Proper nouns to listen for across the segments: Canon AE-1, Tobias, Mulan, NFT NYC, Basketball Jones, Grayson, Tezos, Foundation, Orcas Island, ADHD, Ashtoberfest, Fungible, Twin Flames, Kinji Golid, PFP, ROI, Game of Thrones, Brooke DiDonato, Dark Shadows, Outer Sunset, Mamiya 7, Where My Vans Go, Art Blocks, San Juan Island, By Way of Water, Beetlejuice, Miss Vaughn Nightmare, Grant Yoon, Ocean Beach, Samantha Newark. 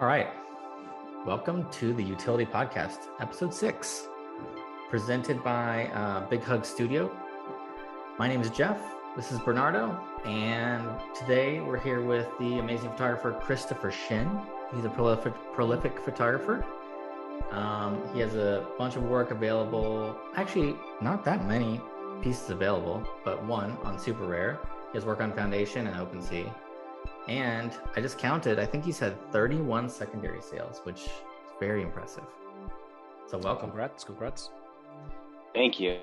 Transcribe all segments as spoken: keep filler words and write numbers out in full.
All right. Welcome to the Utility Podcast, episode six, presented by uh, Big Hugs Studio. My name is Jeff. This is Bernardo. And today we're here with the amazing photographer, Kristopher Shinn. He's a prolific, prolific photographer. Um, he has a bunch of work available. Actually, not that many pieces available, but one on Super Rare. He has work on Foundation and OpenSea. And I just counted, I think he's had thirty-one secondary sales, which is very impressive. So welcome. Congrats, congrats. Thank you.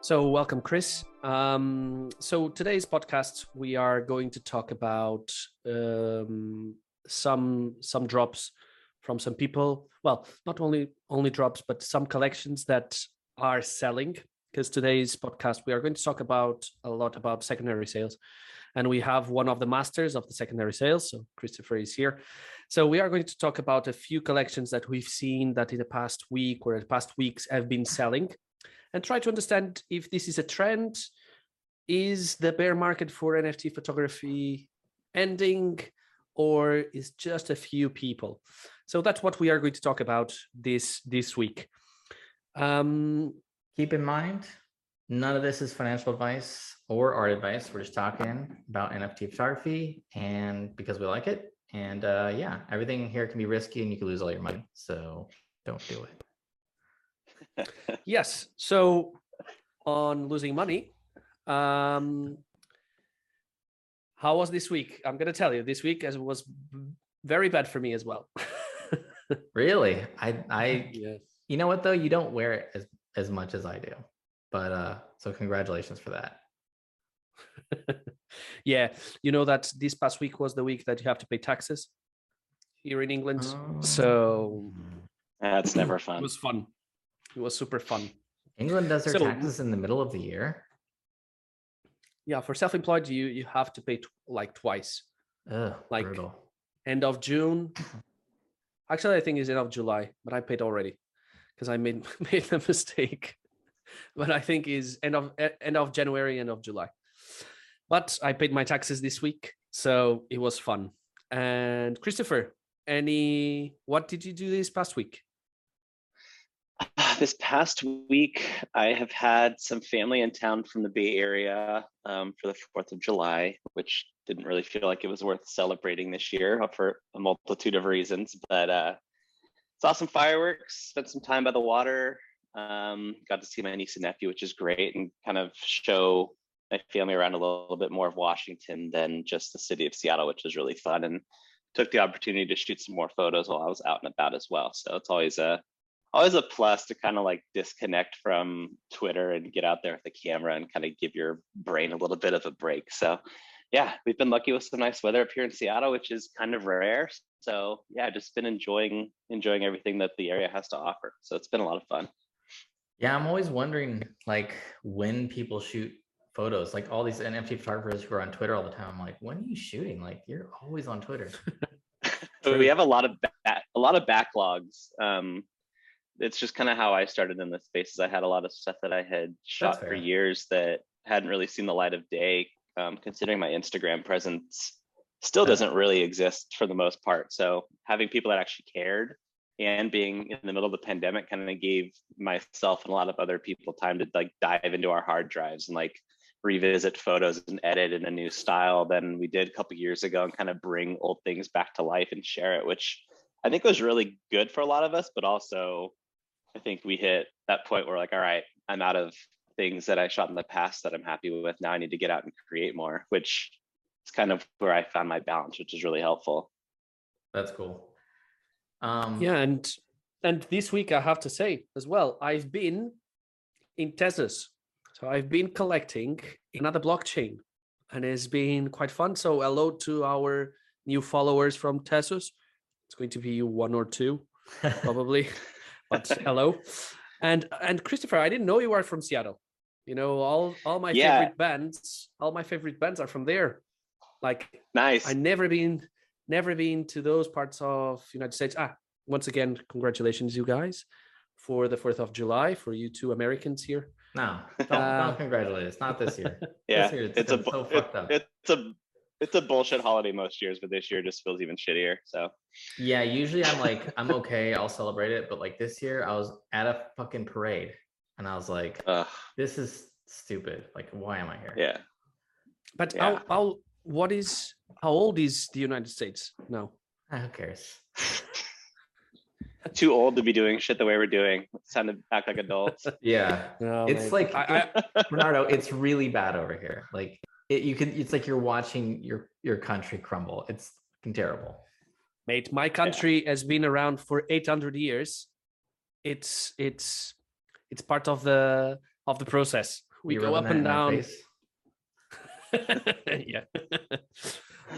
So welcome, Chris. Um, so today's podcast, we are going to talk about um, some some drops from some people. Well, not only only drops, but some collections that are selling. Because today's podcast, we are going to talk about a lot about secondary sales. And we have one of the masters of the secondary sales. So Kristopher is here. So we are going to talk about a few collections that we've seen that in the past week or the past weeks have been selling and try to understand if this is a trend. Is the bear market for N F T photography ending or is just a few people? So that's what we are going to talk about this, this week. Um, Keep in mind, none of this is financial advice or art advice. We're just talking about N F T photography and because we like it. And uh, yeah, everything here can be risky and you can lose all your money. So don't do it. Yes. So on losing money, um, how was this week? I'm going to tell you this week as it was very bad for me as well. Really? I, I, yes. You know what though? You don't wear it as, as much as I do. But uh, so congratulations for that. Yeah, you know that this past week was the week that you have to pay taxes here in England. Oh. So that's never fun. It was fun. It was super fun. England does their so, taxes in the middle of the year. Yeah, for self-employed, you you have to pay t- like twice. Ugh, like brutal. End of June. Actually, I think it's end of July, but I paid already because I made made the mistake. But I think is end of end of January, end of July. But I paid my taxes this week, so it was fun. And Kristopher, any what did you do this past week? This past week, I have had some family in town from the Bay Area um, for the fourth of July, which didn't really feel like it was worth celebrating this year for a multitude of reasons. But uh, saw some fireworks, spent some time by the water. Um, got to see my niece and nephew, which is great, and kind of show my family around a little bit more of Washington than just the city of Seattle, which is really fun, and took the opportunity to shoot some more photos while I was out and about as well. So it's always a always a plus to kind of like disconnect from Twitter and get out there with the camera and kind of give your brain a little bit of a break. So yeah, we've been lucky with some nice weather up here in Seattle, which is kind of rare. So yeah, just been enjoying enjoying everything that the area has to offer. So it's been a lot of fun. Yeah, I'm always wondering like when people shoot photos, like all these N F T photographers who are on Twitter all the time. I'm like, when are you shooting? Like you're always on Twitter. So we have a lot of back, a lot of backlogs. Um, it's just kind of how I started in this space. Is I had a lot of stuff that I had shot for years that hadn't really seen the light of day. Um, considering my Instagram presence still doesn't really exist for the most part. So having people that actually cared. And being in the middle of the pandemic kind of gave myself and a lot of other people time to like dive into our hard drives and like revisit photos and edit in a new style than we did a couple of years ago and kind of bring old things back to life and share it, which I think was really good for a lot of us. But also I think we hit that point where like, all right, I'm out of things that I shot in the past that I'm happy with. Now I need to get out and create more, which is kind of where I found my balance, which is really helpful. That's cool. Um, yeah, and and this week I have to say as well, I've been in Tezos, so I've been collecting another blockchain, and it's been quite fun. So hello to our new followers from Tezos. It's going to be one or two, probably, but hello. And and Kristopher, I didn't know you are from Seattle. You know, all all my yeah. favorite bands, all my favorite bands are from there. Like, nice. I've never been. Never been to those parts of United States. Ah, once again, congratulations, you guys, for the fourth of July, for you two Americans here. No, don't, uh, don't congratulate us. Not this year. Yeah, this year it's, it's a so it, fucked up. It's a It's a bullshit holiday most years, but this year just feels even shittier. So yeah, usually I'm like, I'm okay, I'll celebrate it. But like this year I was at a fucking parade and I was like, Ugh. this is stupid. Like, why am I here? Yeah. But yeah. I'll, I'll, what is, how old is the United States now? Ah, who cares? Too old to be doing shit the way we're doing. Time to act like adults. Yeah. No, it's like, I, I, Bernardo, it's really bad over here. Like, It, you can. It's like you're watching your your country crumble. It's terrible, mate. My country yeah. has been around for eight hundred years. It's it's it's part of the of the process. We you're go up and down. yeah.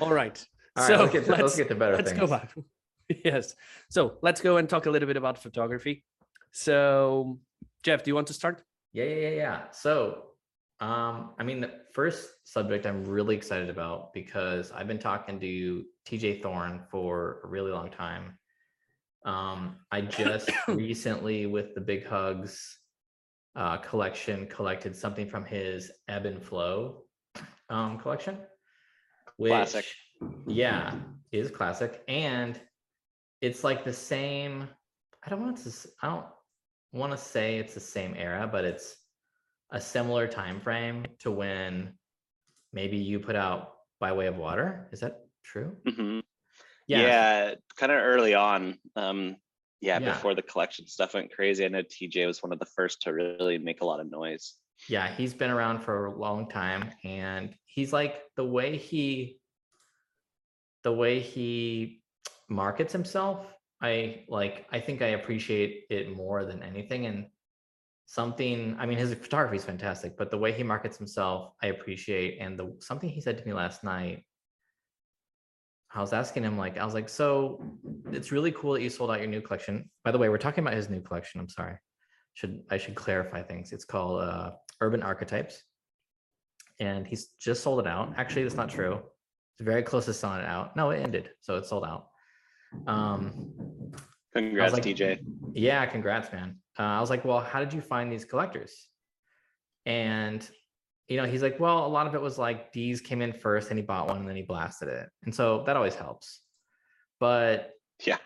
All right. All so right. Let's get to, let's, let's get to better let's things. Let's go back. Yes. So let's go and talk a little bit about photography. So, Jeff, do you want to start? Yeah. Yeah. Yeah. yeah. So. Um, I mean, the first subject I'm really excited about because I've been talking to T J Thorne for a really long time. Um, I just recently, with the Big Hugs uh, collection, collected something from his Ebb and Flow um, collection. Which, classic. Yeah, is classic. And it's like the same, I don't want to, I don't want to say it's the same era, but it's a similar time frame to when maybe you put out By Way of Water. Is that true? Mm-hmm. Yeah, yeah kind of early on. Um, yeah, yeah, before the collection stuff went crazy. I know T J was one of the first to really make a lot of noise. Yeah, he's been around for a long time, and he's like the way he, the way he markets himself. I like. I think I appreciate it more than anything, and. Something, I mean, his photography is fantastic, but the way he markets himself, I appreciate. And the something he said to me last night, I was asking him, like, I was like, so it's really cool that you sold out your new collection. By the way, we're talking about his new collection. I'm sorry. Should I should clarify things. It's called uh, Urban Archetypes. And he's just sold it out. Actually, that's not true. It's very close to selling it out. No, it ended. So it's sold out. Um, congrats, like, T J. Yeah, congrats, man. Uh, I was like, well, how did you find these collectors? And, you know, he's like, well, a lot of it was like these came in first and he bought one and then he blasted it. And so that always helps. But yeah,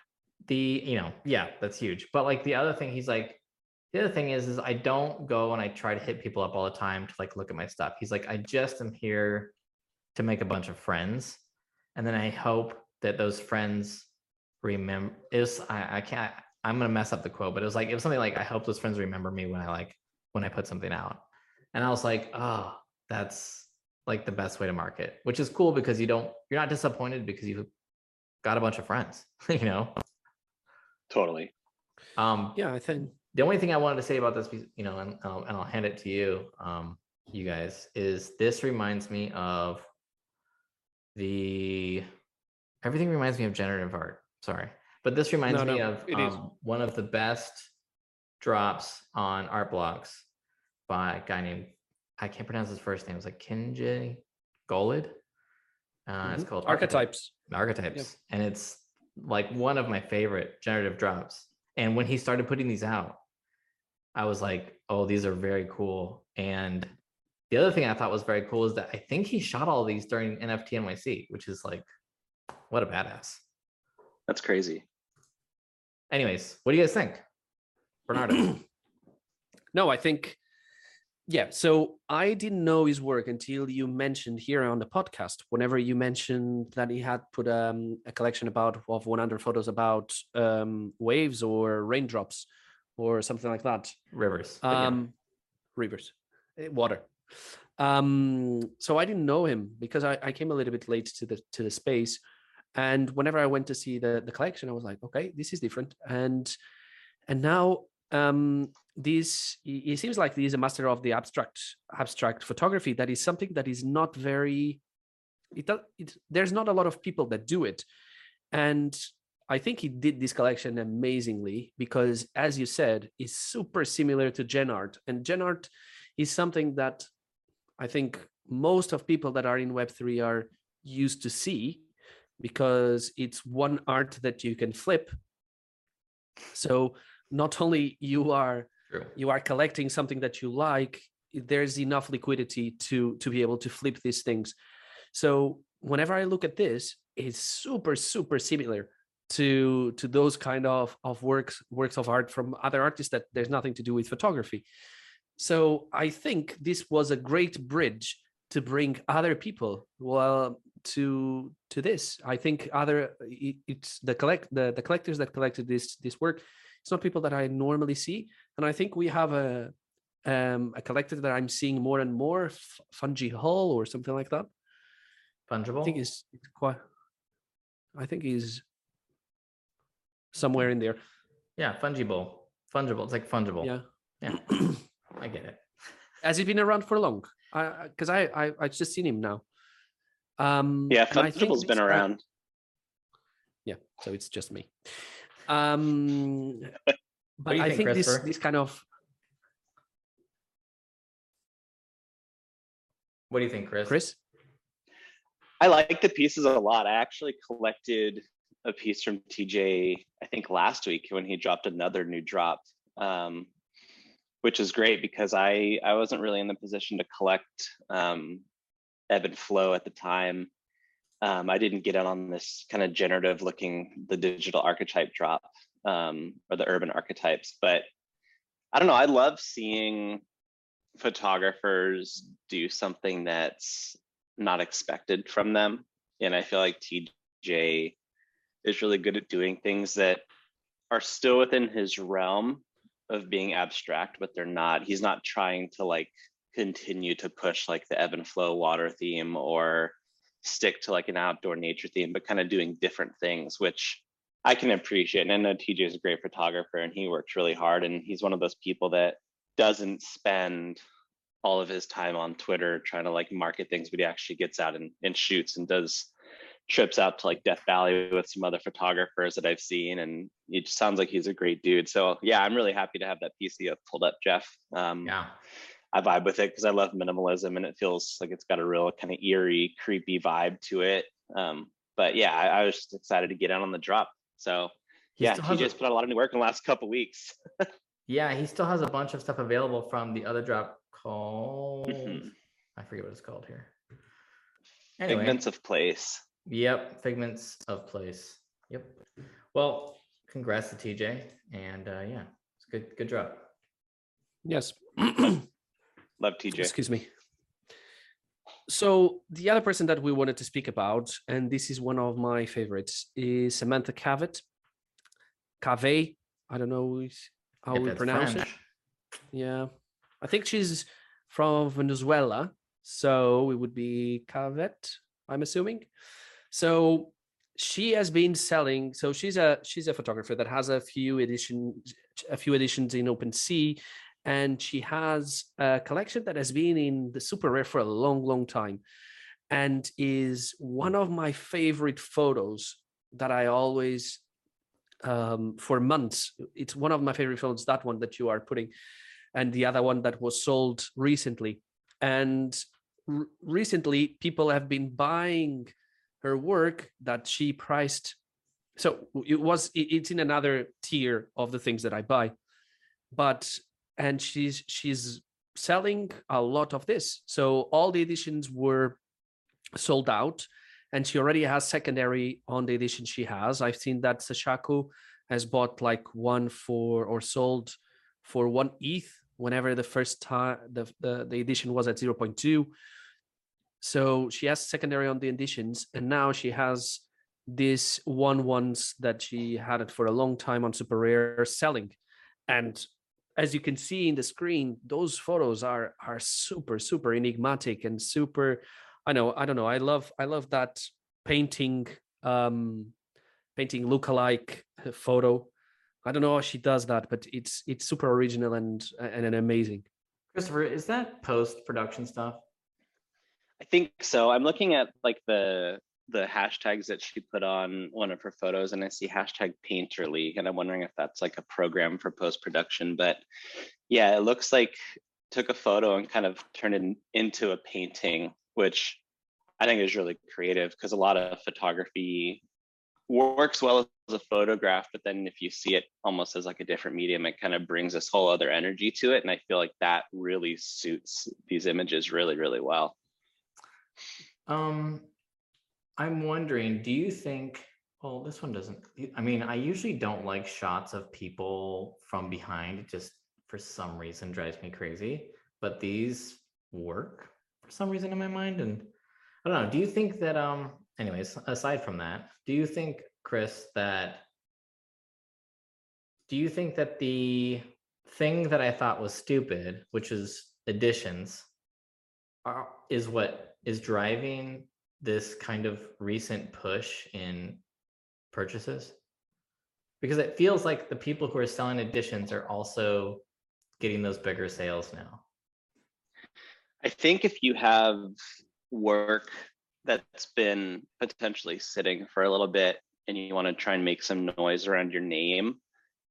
the, you know, yeah, that's huge. But like the other thing, he's like, the other thing is, is I don't go and I try to hit people up all the time to like, look at my stuff. He's like, I just am here to make a bunch of friends. And then I hope that those friends remember is I, I can't, I'm gonna mess up the quote, but it was like it was something like, "I hope those friends remember me when I like when I put something out," and I was like, "Oh, that's like the best way to market," which is cool because you don't you're not disappointed because you got a bunch of friends, you know. Totally. Um, yeah, I think the only thing I wanted to say about this, you know, and, and, I'll, and I'll hand it to you, um, you guys, is this reminds me of the everything reminds me of generative art. Sorry. But this reminds no, no, me of um, one of the best drops on Art Blocks by a guy named, I can't pronounce his first name. It's like Kinji Golid. Uh, mm-hmm. It's called Archetypes. Archetypes. Yeah. And it's like one of my favorite generative drops. And when he started putting these out, I was like, oh, these are very cool. And the other thing I thought was very cool is that I think he shot all these during N F T N Y C, which is like, what a badass. That's crazy. Anyways, what do you guys think? Bernardo? No, I think, yeah. So I didn't know his work until you mentioned here on the podcast, whenever you mentioned that he had put um, a collection about of one hundred photos about um, waves or raindrops or something like that. Rivers. Um, yeah. Rivers, water. Um, so I didn't know him because I, I came a little bit late to the to the space. And whenever I went to see the, the collection, I was like, okay, this is different. And and now um, this, it seems like he's a master of the abstract abstract photography. That is something that is not very, it, it there's not a lot of people that do it. And I think he did this collection amazingly because, as you said, it's super similar to Gen Art. And Gen Art is something that I think most of people that are in Web three are used to see. Because it's one art that you can flip. So not only you are True. you are collecting something that you like, there's enough liquidity to to be able to flip these things. So whenever I look at this, it's super, super similar to to those kind of, of works, works of art from other artists that there's nothing to do with photography. So I think this was a great bridge to bring other people well to to this. I think other it, it's the collect the, the collectors that collected this this work. It's not people that I normally see, and I think we have a um, a collector that I'm seeing more and more, F- Fungi Hall or something like that. Fungible. I think it's, it's quite. I think he's somewhere in there. Yeah, fungible, fungible. It's like fungible. Yeah, yeah. I get it. Has he been around for long? Because I, I, I, I just seen him now. Um, yeah, Fungible's been around. Like, yeah, so it's just me. Um, but I think, think this, this kind of. What do you think, Chris? Chris? I like the pieces a lot. I actually collected a piece from T J, I think last week when he dropped another new drop, um, which is great because I, I wasn't really in the position to collect um, ebb and flow at the time. Um, I didn't get in on this kind of generative looking, the digital archetype drop um, or the urban archetypes, but I don't know. I love seeing photographers do something that's not expected from them. And I feel like T J is really good at doing things that are still within his realm of being abstract, but they're not, he's not trying to like continue to push like the ebb and flow water theme or stick to like an outdoor nature theme, but kind of doing different things, which I can appreciate. And I know T J is a great photographer and he works really hard. And he's one of those people that doesn't spend all of his time on Twitter trying to like market things, but he actually gets out and, and shoots and does trips out to like Death Valley with some other photographers that I've seen. And it just sounds like he's a great dude. So yeah, I'm really happy to have that piece that you have pulled up, Jeff. Um, yeah. I vibe with it because I love minimalism and it feels like it's got a real kind of eerie, creepy vibe to it. Um, but yeah, I, I was just excited to get out on the drop. So he yeah, he just a- put out a lot of new work in the last couple of weeks. Yeah, he still has a bunch of stuff available from the other drop called, mm-hmm. I forget what it's called here. Anyway. Figments of Place. Yep, Figments of Place. Yep. Well, congrats to T J. And uh, yeah, it's a good, good drop. Yes. Love T J. Excuse me. So the other person that we wanted to speak about, and this is one of my favorites, is Samantha Cavett. Cavett, I don't know how if we pronounce French. It. Yeah, I think she's from Venezuela, so it would be Cavett, I'm assuming. So she has been selling. So she's a she's a photographer that has a few editions, a few editions in OpenSea. And she has a collection that has been in the Super Rare for a long, long time and is one of my favorite photos that I always, um, for months, it's one of my favorite photos, that one that you are putting and the other one that was sold recently. And r- recently people have been buying her work that she priced. So it was, it, it's in another tier of the things that I buy, but and she's she's selling a lot of this. So all the editions were sold out and she already has secondary on the edition she has. I've seen that Sashako has bought like one for or sold for one E T H whenever the first time the, the, the edition was at zero point two. So she has secondary on the editions and now she has this one ones that she had it for a long time on Super Rare selling. And as you can see in the screen, those photos are are super, super enigmatic and super, I know, I don't know. I love I love that painting, um, painting lookalike photo. I don't know how she does that, but it's it's super original and and, and amazing. Kristopher, is that post-production stuff? I think so. I'm looking at like the the hashtags that she put on one of her photos and I see hashtag painterly and I'm wondering if that's like a program for post-production, but yeah, it looks like took a photo and kind of turned it into a painting, which I think is really creative because a lot of photography works well as a photograph, but then if you see it almost as like a different medium, it kind of brings this whole other energy to it. And I feel like that really suits these images really, really well. Um. I'm wondering, do you think, well, this one doesn't, I mean, I usually don't like shots of people from behind. It just, for some reason, drives me crazy, but these work for some reason in my mind. And I don't know, do you think that, um, anyways, aside from that, do you think, Chris, that, do you think that the thing that I thought was stupid, which is additions, are, is what is driving this kind of recent push in purchases? Because it feels like the people who are selling additions are also getting those bigger sales now. I think if you have work that's been potentially sitting for a little bit and you want to try and make some noise around your name,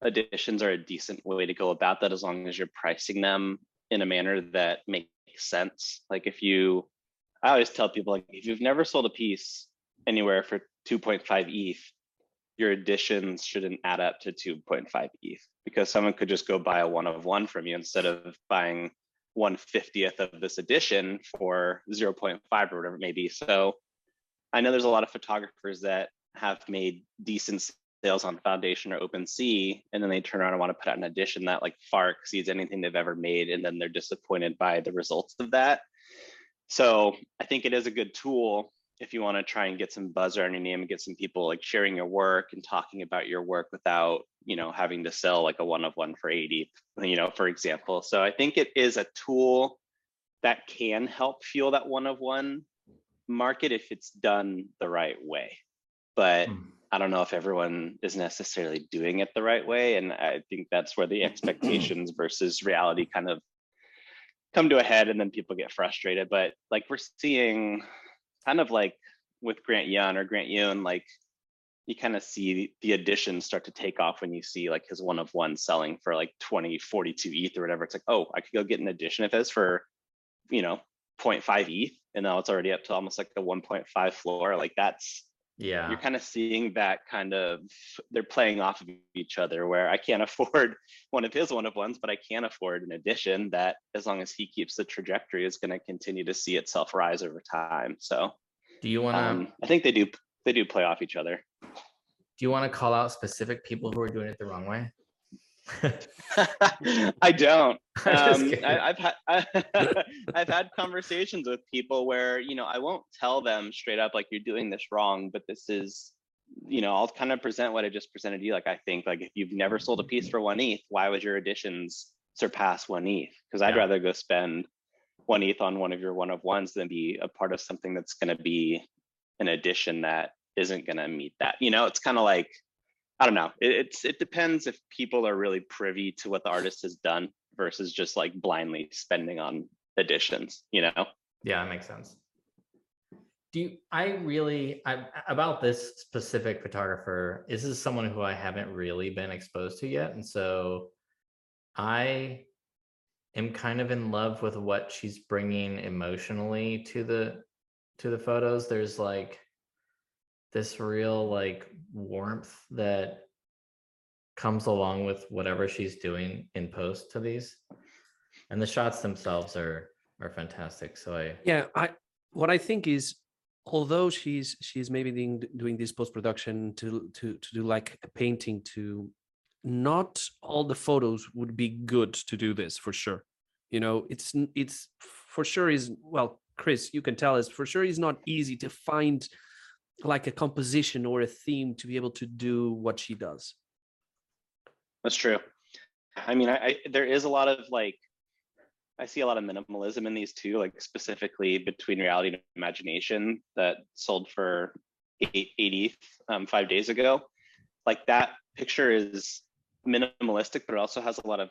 additions are a decent way to go about that, as long as you're pricing them in a manner that makes sense. Like if you, I always tell people, like if you've never sold a piece anywhere for two point five E T H, your additions shouldn't add up to two point five E T H, because someone could just go buy a one of one from you instead of buying one fiftieth of this edition for zero point five or whatever it may be. So I know there's a lot of photographers that have made decent sales on Foundation or OpenSea, and then they turn around and want to put out an edition that like far exceeds anything they've ever made, and then they're disappointed by the results of that. So I think it is a good tool if you want to try and get some buzz around your name and get some people like sharing your work and talking about your work without, you know, having to sell like a one of one for eighty, you know, for example. So I think it is a tool that can help fuel that one of one market if it's done the right way. But mm. I don't know if everyone is necessarily doing it the right way. And I think that's where the expectations versus reality kind of come to a head, and then people get frustrated. But like we're seeing kind of like with Grant Yoon or Grant Yoon, like you kind of see the additions start to take off when you see like his one of one selling for like twenty, forty-two E T H or whatever. It's like, oh, I could go get an addition of this for, you know, zero point five E T H. And now it's already up to almost like a one point five floor. Like that's, yeah, you're kind of seeing that kind of, they're playing off of each other, where I can't afford one of his one of ones, but I can afford an addition that, as long as he keeps the trajectory, is going to continue to see itself rise over time. So do you want to, um, I think they do, they do play off each other. Do you want to call out specific people who are doing it the wrong way? I don't. Um, I, I've had I, I've had conversations with people where, you know, I won't tell them straight up like you're doing this wrong, but this is, you know, I'll kind of present what I just presented to you. Like I think like if you've never sold a piece for one E T H, why would your additions surpass one E T H? Because I'd yeah. rather go spend one E T H on one of your one of ones than be a part of something that's going to be an addition that isn't going to meet that. You know, it's kind of like, I don't know. It, it's it depends if people are really privy to what the artist has done versus just like blindly spending on additions, you know? Yeah, that makes sense. Do you, I really, I, about this specific photographer, this is someone who I haven't really been exposed to yet. And so I am kind of in love with what she's bringing emotionally to the, to the photos. There's like this real like warmth that comes along with whatever she's doing in post to these, and the shots themselves are are fantastic. So I yeah I what I think is, although she's she's maybe doing, doing this post-production to to to do like a painting, to not all the photos would be good to do this for sure, you know. It's it's for sure is, well, Chris, you can tell us for sure it's not easy to find like a composition or a theme to be able to do what she does. That's true. I mean, I, I there is a lot of like, I see a lot of minimalism in these too, like specifically Between Reality and Imagination that sold for eight E T H um, five days ago. Like that picture is minimalistic, but it also has a lot of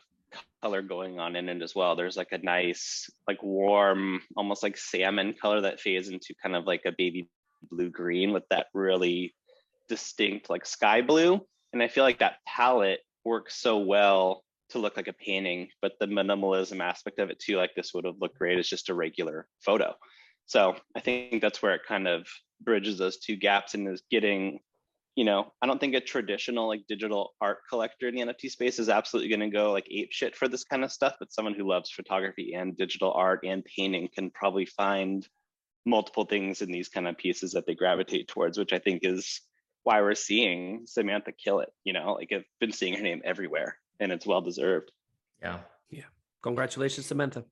color going on in it as well. There's like a nice, like warm, almost like salmon color that fades into kind of like a baby blue green with that really distinct like sky blue, and I feel like that palette works so well to look like a painting, but the minimalism aspect of it too, like this would have looked great as just a regular photo. So I think that's where it kind of bridges those two gaps and is getting, you know, I don't think a traditional like digital art collector in the N F T space is absolutely going to go like ape shit for this kind of stuff, but someone who loves photography and digital art and painting can probably find multiple things in these kind of pieces that they gravitate towards, which I think is why we're seeing Samantha kill it. You know, like I've been seeing her name everywhere and it's well deserved. Yeah. Yeah. Congratulations, Samantha.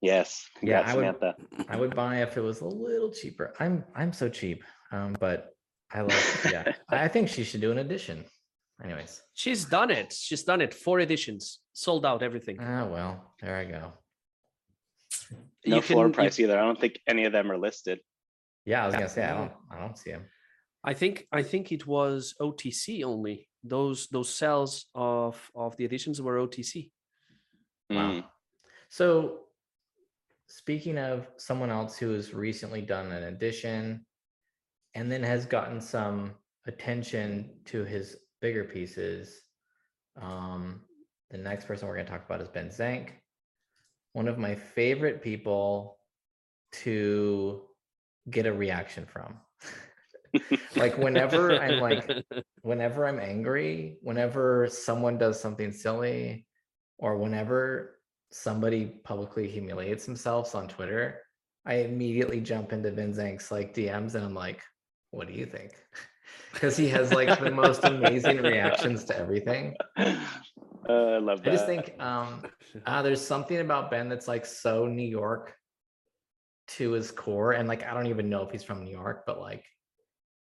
Yes. Congrats, yeah, I would, Samantha. I would buy if it was a little cheaper. I'm, I'm so cheap. Um, but I love, yeah, I think she should do an edition. Anyways, she's done it. She's done it. Four editions, sold out everything. Oh, well, there I go. No you floor can, price you, either. I don't think any of them are listed. Yeah, I was going to say, I don't, I don't see them. I think, I think it was O T C only. Those, those sales of, of the editions were O T C. Wow. Mm. So speaking of someone else who has recently done an edition and then has gotten some attention to his bigger pieces, um, the next person we're going to talk about is Ben Zank, one of my favorite people to get a reaction from. Like whenever I'm like, whenever I'm angry, whenever someone does something silly, or whenever somebody publicly humiliates themselves on Twitter, I immediately jump into Ben Zank's like D Ms and I'm like, what do you think? Because he has like the most amazing reactions to everything. Uh, I love that. I just think um, uh, there's something about Ben that's like so New York to his core. And like, I don't even know if he's from New York, but like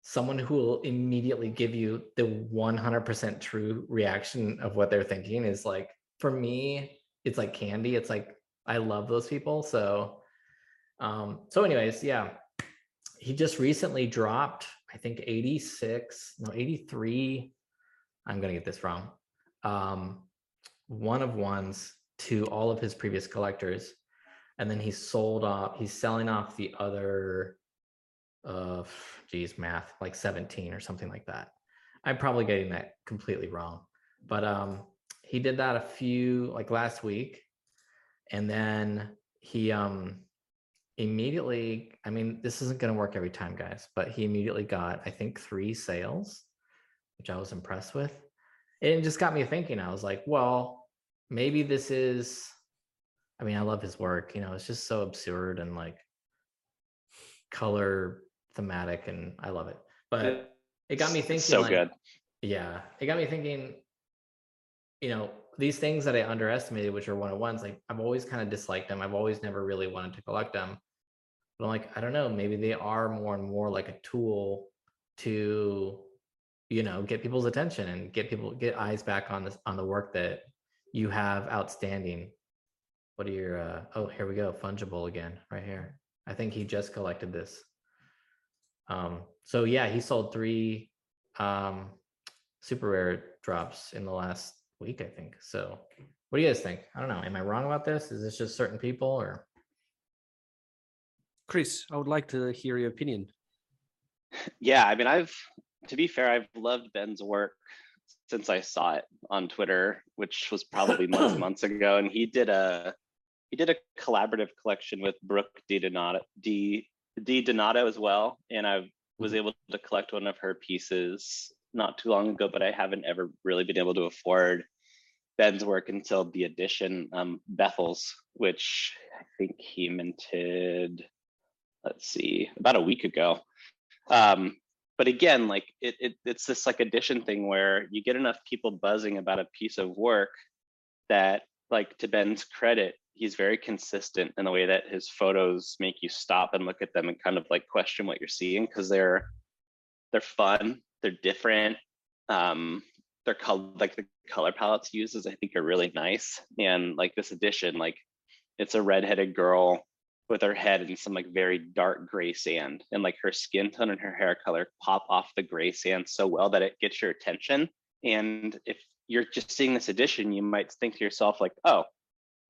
someone who will immediately give you the one hundred percent true reaction of what they're thinking is like, for me, it's like candy. It's like, I love those people. So, um, so anyways, yeah, he just recently dropped, I think eighty-six, no, eighty-three. I'm going to get this wrong. Um, one of ones to all of his previous collectors. And then he sold off, he's selling off the other, uh, geez, math, like seventeen or something like that. I'm probably getting that completely wrong, but, um, he did that a few, like last week. And then he, um, immediately, I mean, this isn't going to work every time, guys, but he immediately got, I think, three sales, which I was impressed with. And it just got me thinking. I was like, well, maybe this is, I mean, I love his work, you know, it's just so absurd and like color thematic and I love it, but it got me thinking. So like, good. Yeah. It got me thinking, you know, these things that I underestimated, which are one-on-ones, like I've always kind of disliked them. I've always never really wanted to collect them. But I'm like, I don't know, maybe they are more and more like a tool to, you know, get people's attention and get people, get eyes back on this, on the work that you have outstanding. What are your, uh, oh, here we go. Fungible again, right here. I think he just collected this. Um, so yeah, he sold three um, super rare drops in the last week, I think. So what do you guys think? I don't know. Am I wrong about this? Is this just certain people or? Chris, I would like to hear your opinion. Yeah, I mean, I've, to be fair, I've loved Ben's work since I saw it on Twitter, which was probably months months ago. And he did a he did a collaborative collection with Brooke DiDonato, DiDonato as well. And I was able to collect one of her pieces not too long ago, but I haven't ever really been able to afford Ben's work until the edition um, Bethel's, which I think he minted, let's see, about a week ago. Um, But again, like it, it, it's this like edition thing where you get enough people buzzing about a piece of work that, like, to Ben's credit, he's very consistent in the way that his photos make you stop and look at them and kind of like question what you're seeing, because they're they're fun, they're different, um, they're called, like the color palettes he uses, I think, are really nice. And like this edition, like it's a redheaded girl with her head in some like very dark gray sand, and like her skin tone and her hair color pop off the gray sand so well that it gets your attention. And if you're just seeing this edition, you might think to yourself like, oh,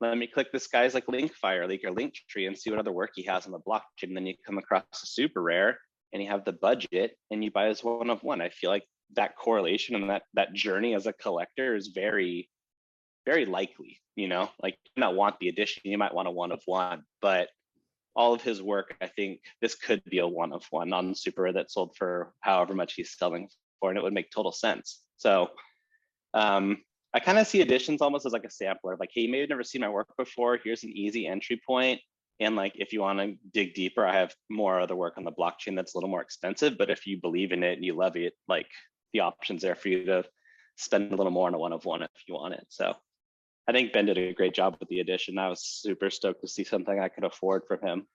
let me click this guy's like link fire leak or link tree and see what other work he has on the blockchain. And then you come across a super rare and you have the budget and you buy this one of one. I feel like that correlation and that that journey as a collector is very, very likely, you know, like you might want the edition, you might want a one of one, but all of his work, I think this could be a one of one on super rare that sold for however much he's selling for, and it would make total sense. So um, I kind of see editions almost as like a sampler, like, hey, you may have never seen my work before. Here's an easy entry point. And like, if you want to dig deeper, I have more other work on the blockchain that's a little more expensive, but if you believe in it and you love it, like the options there for you to spend a little more on a one-of-one if you want it. So I think Ben did a great job with the edition. I was super stoked to see something I could afford from him.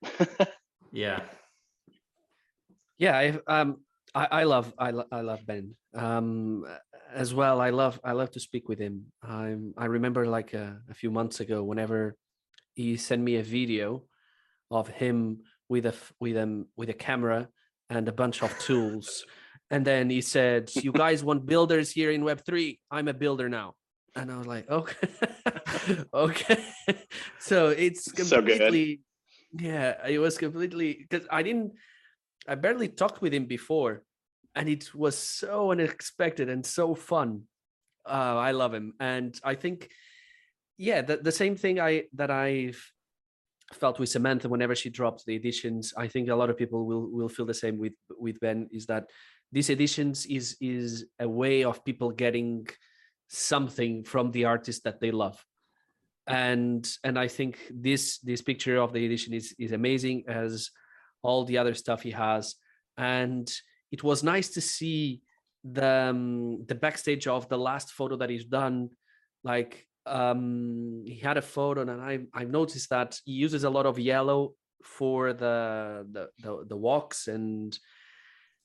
Yeah. Yeah. I, um, I, I love, I, lo- I love Ben, um, as well. I love, I love to speak with him. I'm, I remember like a, a few months ago, whenever he sent me a video of him with a, with um, with a camera and a bunch of tools. And then he said, you guys want builders here in Web three? I'm a builder now. And I was like, okay, okay. So it's completely, so good. Yeah, it was completely, because I didn't, I barely talked with him before, and it was so unexpected and so fun. Uh, I love him. And I think, yeah, the, the same thing I that I've felt with Samantha whenever she dropped the editions, I think a lot of people will will feel the same with, with Ben, is that these editions is is a way of people getting something from the artist that they love, and and I think this this picture of the edition is is amazing, as all the other stuff he has. And it was nice to see the um, the backstage of the last photo that he's done. Like um, he had a photo, and I I've noticed that he uses a lot of yellow for the the the, the walks and.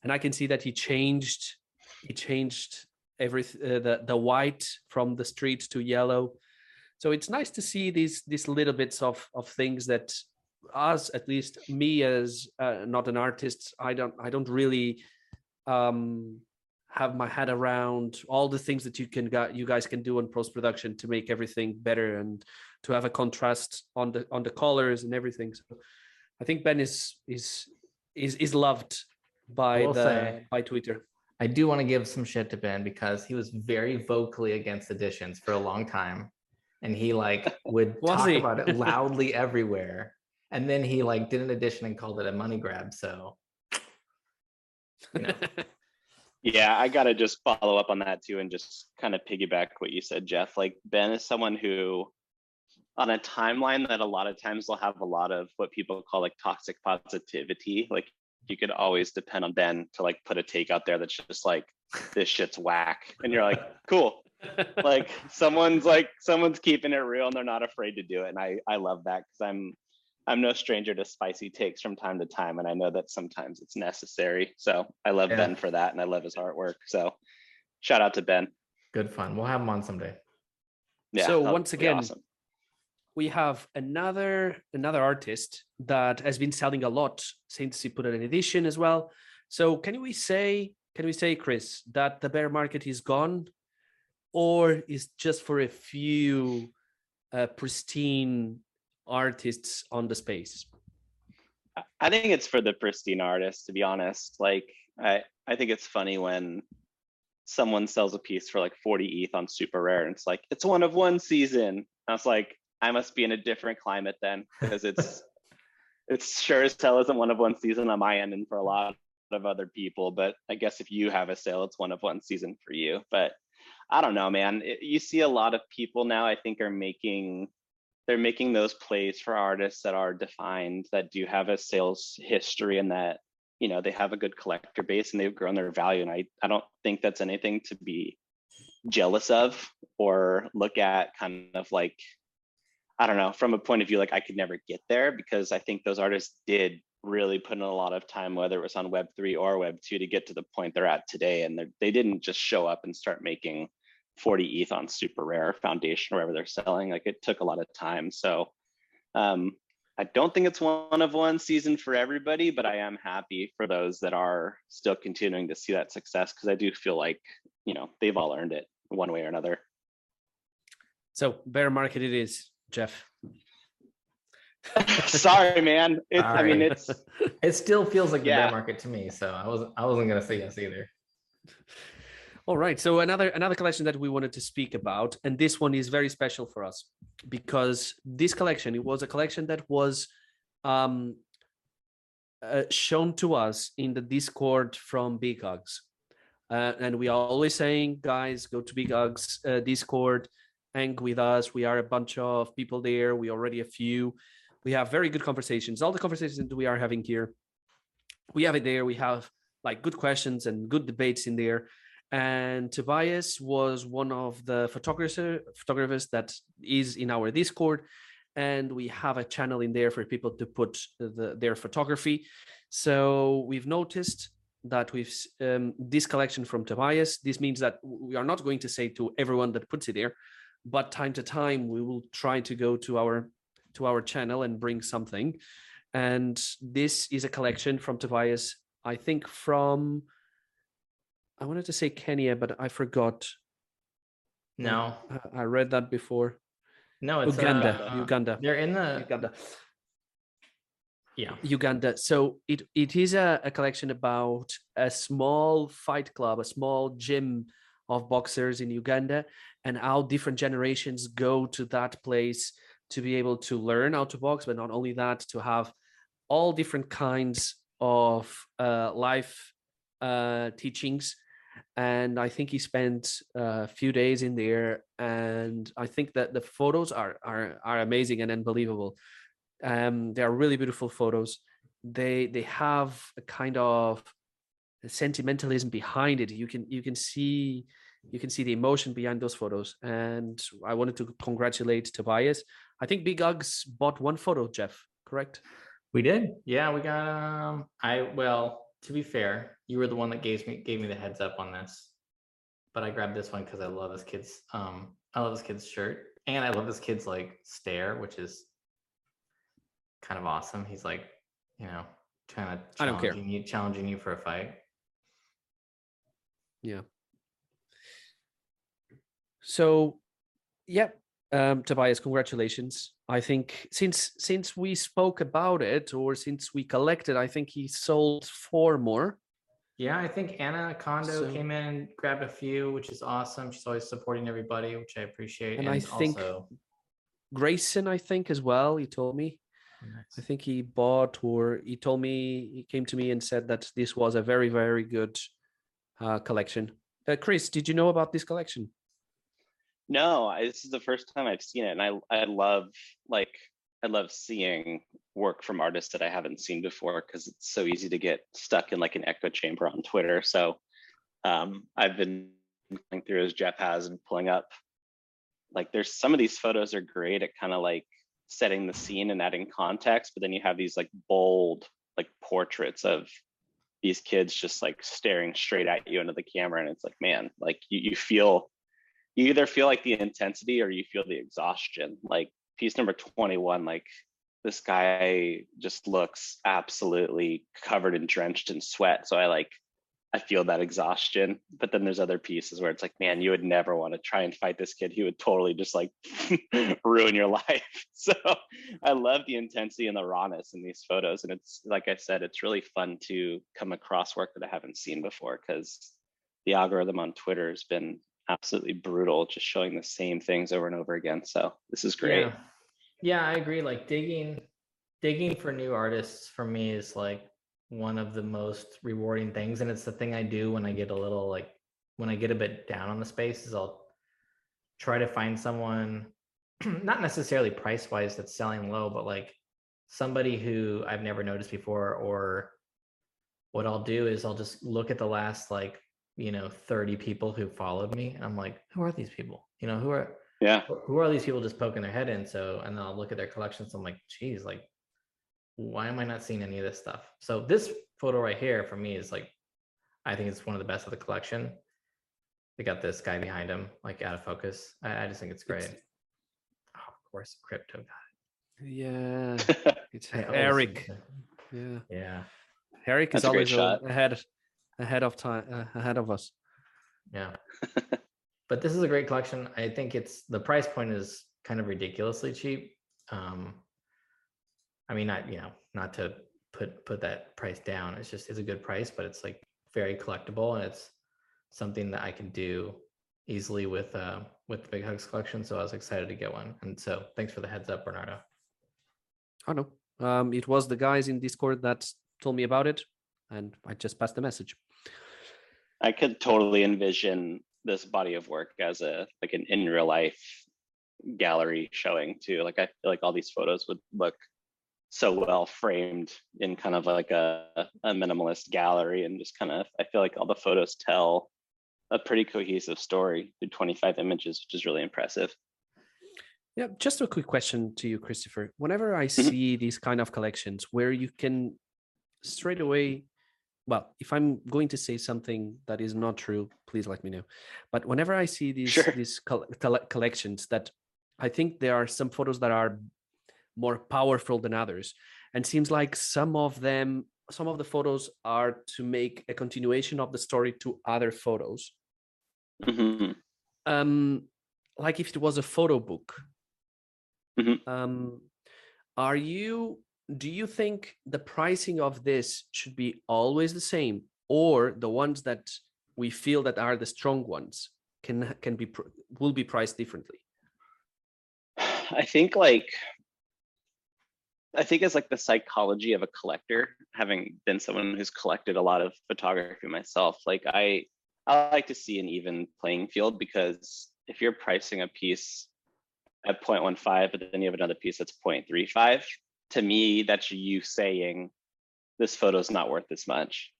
And I can see that he changed, he changed every uh, the the white from the street to yellow. So it's nice to see these these little bits of of things that us, at least me as uh, not an artist, I don't I don't really um, have my head around all the things that you can got, you guys can do in post production to make everything better and to have a contrast on the on the colors and everything. So I think Ben is is is is loved by the say, by Twitter. I do want to give some shit to Ben, because he was very vocally against editions for a long time, and he like would talk he? about it loudly everywhere, and then he like did an edition and called it a money grab. So you know. Yeah, I gotta just follow up on that too, and just kind of piggyback what you said, Jeff. Like Ben is someone who on a timeline that a lot of times will have a lot of what people call like toxic positivity. Like you could always depend on Ben to like put a take out there that's just like, this shit's whack, and you're like, cool, like someone's like someone's keeping it real and they're not afraid to do it. And I I love that, because I'm I'm no stranger to spicy takes from time to time, and I know that sometimes it's necessary. So I love yeah. Ben for that, and I love his artwork. So shout out to Ben. Good fun. We'll have him on someday. Yeah. So once again, awesome. We have another another artist that has been selling a lot since he put out an edition as well. So can we say, can we say, Chris, that the bear market is gone, or is just for a few uh, pristine artists on the space? I think it's for the pristine artists, to be honest. Like I, I think it's funny when someone sells a piece for like forty E T H on Super Rare, and it's like, it's one of one season. And I was like, I must be in a different climate then, because it's it's sure as hell isn't one of one season on my end and for a lot of other people. But I guess if you have a sale, it's one of one season for you. But I don't know, man. It, you see a lot of people now, I think, are making they're making those plays for artists that are defined, that do have a sales history, and that, you know, they have a good collector base and they've grown their value. And I, I don't think that's anything to be jealous of or look at kind of like, I don't know, from a point of view, like I could never get there, because I think those artists did really put in a lot of time, whether it was on Web three or Web two, to get to the point they're at today. And they didn't just show up and start making forty E T H on Super Rare, Foundation, wherever they're selling. Like it took a lot of time. So um, I don't think it's one of one season for everybody, but I am happy for those that are still continuing to see that success, because I do feel like, you know, they've all earned it one way or another. So bear market it is. Jeff. Sorry, man. It's, right. I mean, it's it still feels like yeah. the bear market to me. So I wasn't I wasn't gonna say yes either. All right. So another another collection that we wanted to speak about, and this one is very special for us, because this collection, it was a collection that was um, uh, shown to us in the Discord from Big Hugs, uh, and we are always saying, guys, go to Big Hugs uh, Discord. Hang with us. We are a bunch of people there. We already a few. We have very good conversations. All the conversations that we are having here, we have it there. We have like good questions and good debates in there. And Tobias was one of the photographer, photographers that is in our Discord. And we have a channel in there for people to put the, their photography. So we've noticed that we've um, this collection from Tobias. This means that we are not going to say to everyone that puts it there, but time to time we will try to go to our to our channel and bring something. And this is a collection from Tobias, I think from, I wanted to say Kenya, but I forgot. No, I read that before. No, it's Uganda. Uh, Uganda. They're in the Uganda. Yeah, Uganda. So it it is a, a collection about a small fight club, a small gym of boxers in Uganda, and how different generations go to that place to be able to learn how to box, but not only that, to have all different kinds of uh, life uh, teachings. And I think he spent a few days in there, and I think that the photos are are, are amazing and unbelievable. Um, they are really beautiful photos. They they have a kind of sentimentalism behind it. You can you can see you can see the emotion behind those photos. And I wanted to congratulate Tobias. I think Big Hugs bought one photo, Jeff, correct? We did. Yeah, we got um I well. To be fair, you were the one that gave me gave me the heads up on this, but I grabbed this one because I love this kid's um I love this kid's shirt, and I love this kid's like stare, which is kind of awesome. He's like, you know, kind of I don't care you, challenging you for a fight. Yeah. So, yeah, um, Tobias, congratulations. I think since since we spoke about it, or since we collected, I think he sold four more. Yeah, I think Anna Kondo so, came in, grabbed a few, which is awesome. She's always supporting everybody, which I appreciate. And, and I think also... Grayson, I think as well, he told me. Nice. I think he bought, or he told me, he came to me and said that this was a very, very good uh, collection. Uh, Chris, did you know about this collection? No, I, this is the first time I've seen it, and I I love like I love seeing work from artists that I haven't seen before, because it's so easy to get stuck in like an echo chamber on Twitter. So um, I've been going through, as Jeff has, and pulling up like there's some of these photos are great at kind of like setting the scene and adding context, but then you have these like bold like portraits of these kids just like staring straight at you into the camera, and it's like, man, like you you feel. You either feel like the intensity or you feel the exhaustion. Like piece number twenty-one, like this guy just looks absolutely covered and drenched in sweat. So I like, I feel that exhaustion, but then there's other pieces where it's like, man, you would never want to try and fight this kid. He would totally just like ruin your life. So I love the intensity and the rawness in these photos. And it's, like I said, it's really fun to come across work that I haven't seen before, because the algorithm on Twitter has been absolutely brutal, just showing the same things over and over again. So this is great. Yeah, yeah, I agree. Like digging digging for new artists for me is like one of the most rewarding things, and it's the thing I do when I get a little like when I get a bit down on the space, is I'll try to find someone not necessarily price wise that's selling low, but like somebody who I've never noticed before. Or what I'll do is I'll just look at the last like you know, thirty people who followed me. And I'm like, who are these people? You know, who are, yeah, who are these people just poking their head in? So, and then I'll look at their collections. I'm like, geez, like, why am I not seeing any of this stuff? So this photo right here for me is like, I think it's one of the best of the collection. They got this guy behind him, like out of focus. I, I just think it's great. It's... Oh, of course, crypto got it. Yeah. It's Eric. Yeah. Yeah. Eric is always ahead. ahead of time uh, ahead of us. Yeah. But this is a great collection. I think it's the price point is kind of ridiculously cheap. um I mean, not you know not to put put that price down, it's just it's a good price, but it's like very collectible, and it's something that I can do easily with uh with the Big Hugs collection. So I was excited to get one, and so thanks for the heads up, Bernardo. Oh no, um it was the guys in Discord that told me about it, and I just passed the message. I could totally envision this body of work as a like an in real life gallery showing too. Like I feel like all these photos would look so well framed in kind of like a, a minimalist gallery, and just kind of, I feel like all the photos tell a pretty cohesive story through twenty-five images, which is really impressive. Yeah, just a quick question to you, Kristopher. Whenever I see these kind of collections where you can straight away, well, if I'm going to say something that is not true, please let me know. But whenever I see these, sure. these col- col- collections that I think there are some photos that are more powerful than others, and seems like some of them, some of the photos are to make a continuation of the story to other photos. Mm-hmm. Um, like if it was a photo book. Mm-hmm. Um, are you, do you think the pricing of this should be always the same, or the ones that we feel that are the strong ones can can be will be priced differently? I think like I think it's like the psychology of a collector, having been someone who's collected a lot of photography myself. Like I I like to see an even playing field, because if you're pricing a piece at zero point one five, but then you have another piece that's zero point three five, to me, that's you saying this photo is not worth this much.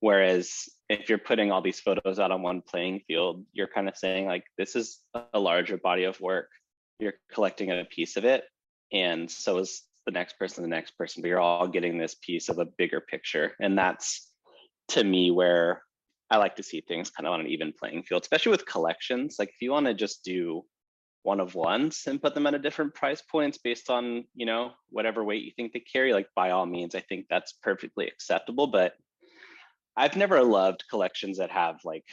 Whereas if you're putting all these photos out on one playing field, you're kind of saying like, this is a larger body of work. You're collecting a piece of it, and so is the next person, the next person, but you're all getting this piece of a bigger picture. And that's, to me, where I like to see things kind of on an even playing field, especially with collections. Like if you want to just do one of ones and put them at a different price points based on, you know, whatever weight you think they carry, like by all means, I think that's perfectly acceptable. But I've never loved collections that have like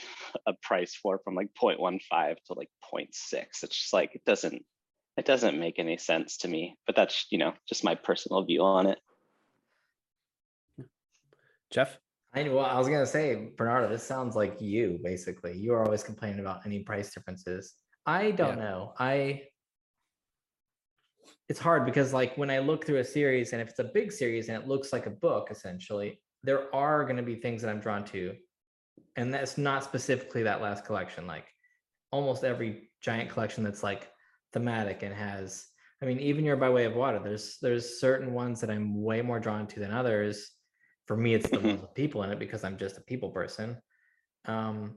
a price floor from like zero point one five to like zero point six. It's just like, it doesn't, it doesn't make any sense to me, but that's, you know, just my personal view on it. Jeff? I know. Well, I was going to say, Bernardo, this sounds like you, basically. You are always complaining about any price differences. I don't yeah. know. I, it's hard because like when I look through a series, and if it's a big series and it looks like a book, essentially, there are going to be things that I'm drawn to. And that's not specifically that last collection. Like almost every giant collection that's like thematic and has, I mean, even your By Way of Water, there's, there's certain ones that I'm way more drawn to than others. For me, it's the ones with people in it because I'm just a people person. Um,